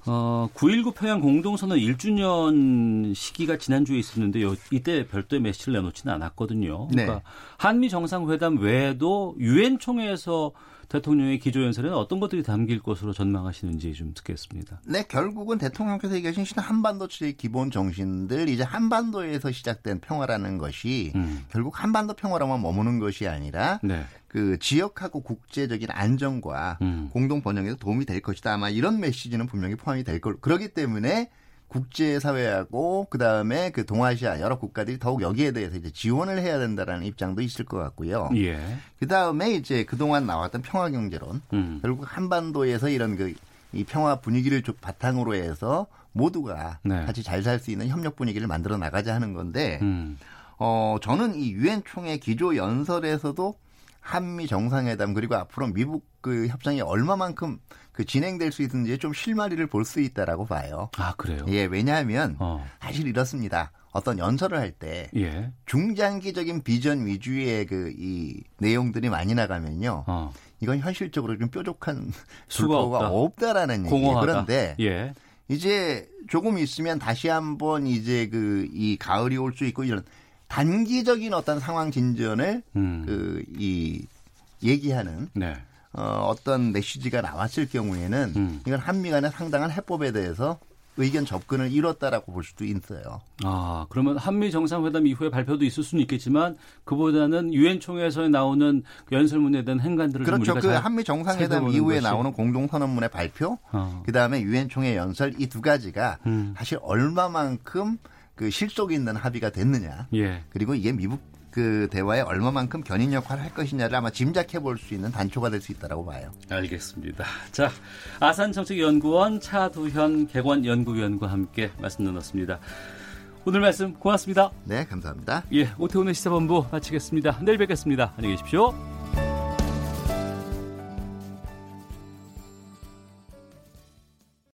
어, 구일구 평양 공동선언 일 주년 시기가 지난주에 있었는데 요, 이때 별도의 메시지를 내놓지는 않았거든요. 그러니까 네. 한미 정상회담 외에도 유엔 총회에서 대통령의 기조연설에는 어떤 것들이 담길 것으로 전망하시는지 좀 듣겠습니다. 네, 결국은 대통령께서 얘기하신 한반도 체제의 기본 정신들, 이제 한반도에서 시작된 평화라는 것이 음. 결국 한반도 평화로만 머무는 것이 아니라 네. 그 지역하고 국제적인 안정과 음. 공동 번영에도 도움이 될 것이다. 아마 이런 메시지는 분명히 포함이 될 걸. 그렇기 때문에 국제사회하고 그다음에 그 동아시아 여러 국가들이 더욱 여기에 대해서 이제 지원을 해야 된다라는 입장도 있을 것 같고요. 예. 그다음에 이제 그동안 나왔던 평화경제론. 음. 결국 한반도에서 이런 그 이 평화 분위기를 좀 바탕으로 해서 모두가 네. 같이 잘 살 수 있는 협력 분위기를 만들어 나가자 하는 건데 음. 어, 저는 이 유엔 총회 기조 연설에서도 한미 정상회담 그리고 앞으로 미국 그 협상이 얼마만큼 그 진행될 수 있는지 좀 실마리를 볼 수 있다라고 봐요. 아, 그래요? 예, 왜냐하면 어. 사실 이렇습니다. 어떤 연설을 할 때 예. 중장기적인 비전 위주의 그 이 내용들이 많이 나가면요. 어. 이건 현실적으로 좀 뾰족한 수가 없다. 없다라는 얘기예요. 그런데 예. 이제 조금 있으면 다시 한번 이제 그 이 가을이 올 수 있고 이런 단기적인 어떤 상황 진전을 음. 그 이 얘기하는 네. 어, 어떤 메시지가 나왔을 경우에는 음. 이건 한미 간의 상당한 해법에 대해서 의견 접근을 이뤘다라고 볼 수도 있어요. 아, 그러면 한미 정상회담 이후에 발표도 있을 수는 있겠지만 그보다는 유엔 총회에서 나오는 연설문에 대한 행간들을 그렇죠. 그 한미 정상회담 이후에 것이. 나오는 공동 선언문의 발표, 어. 그 다음에 유엔 총회 연설 이 두 가지가 음. 사실 얼마만큼 그 실속 있는 합의가 됐느냐. 예. 그리고 이게 미국 그 대화에 얼마만큼 견인 역할을 할 것이냐를 아마 짐작해 볼 수 있는 단초가 될 수 있다라고 봐요. 알겠습니다. 자, 아산정책연구원 차두현 객원 연구위원과 함께 말씀 나눴습니다. 오늘 말씀 고맙습니다. 네, 감사합니다. 예, 오태훈의 시사본부 마치겠습니다. 내일 뵙겠습니다. 안녕히 계십시오.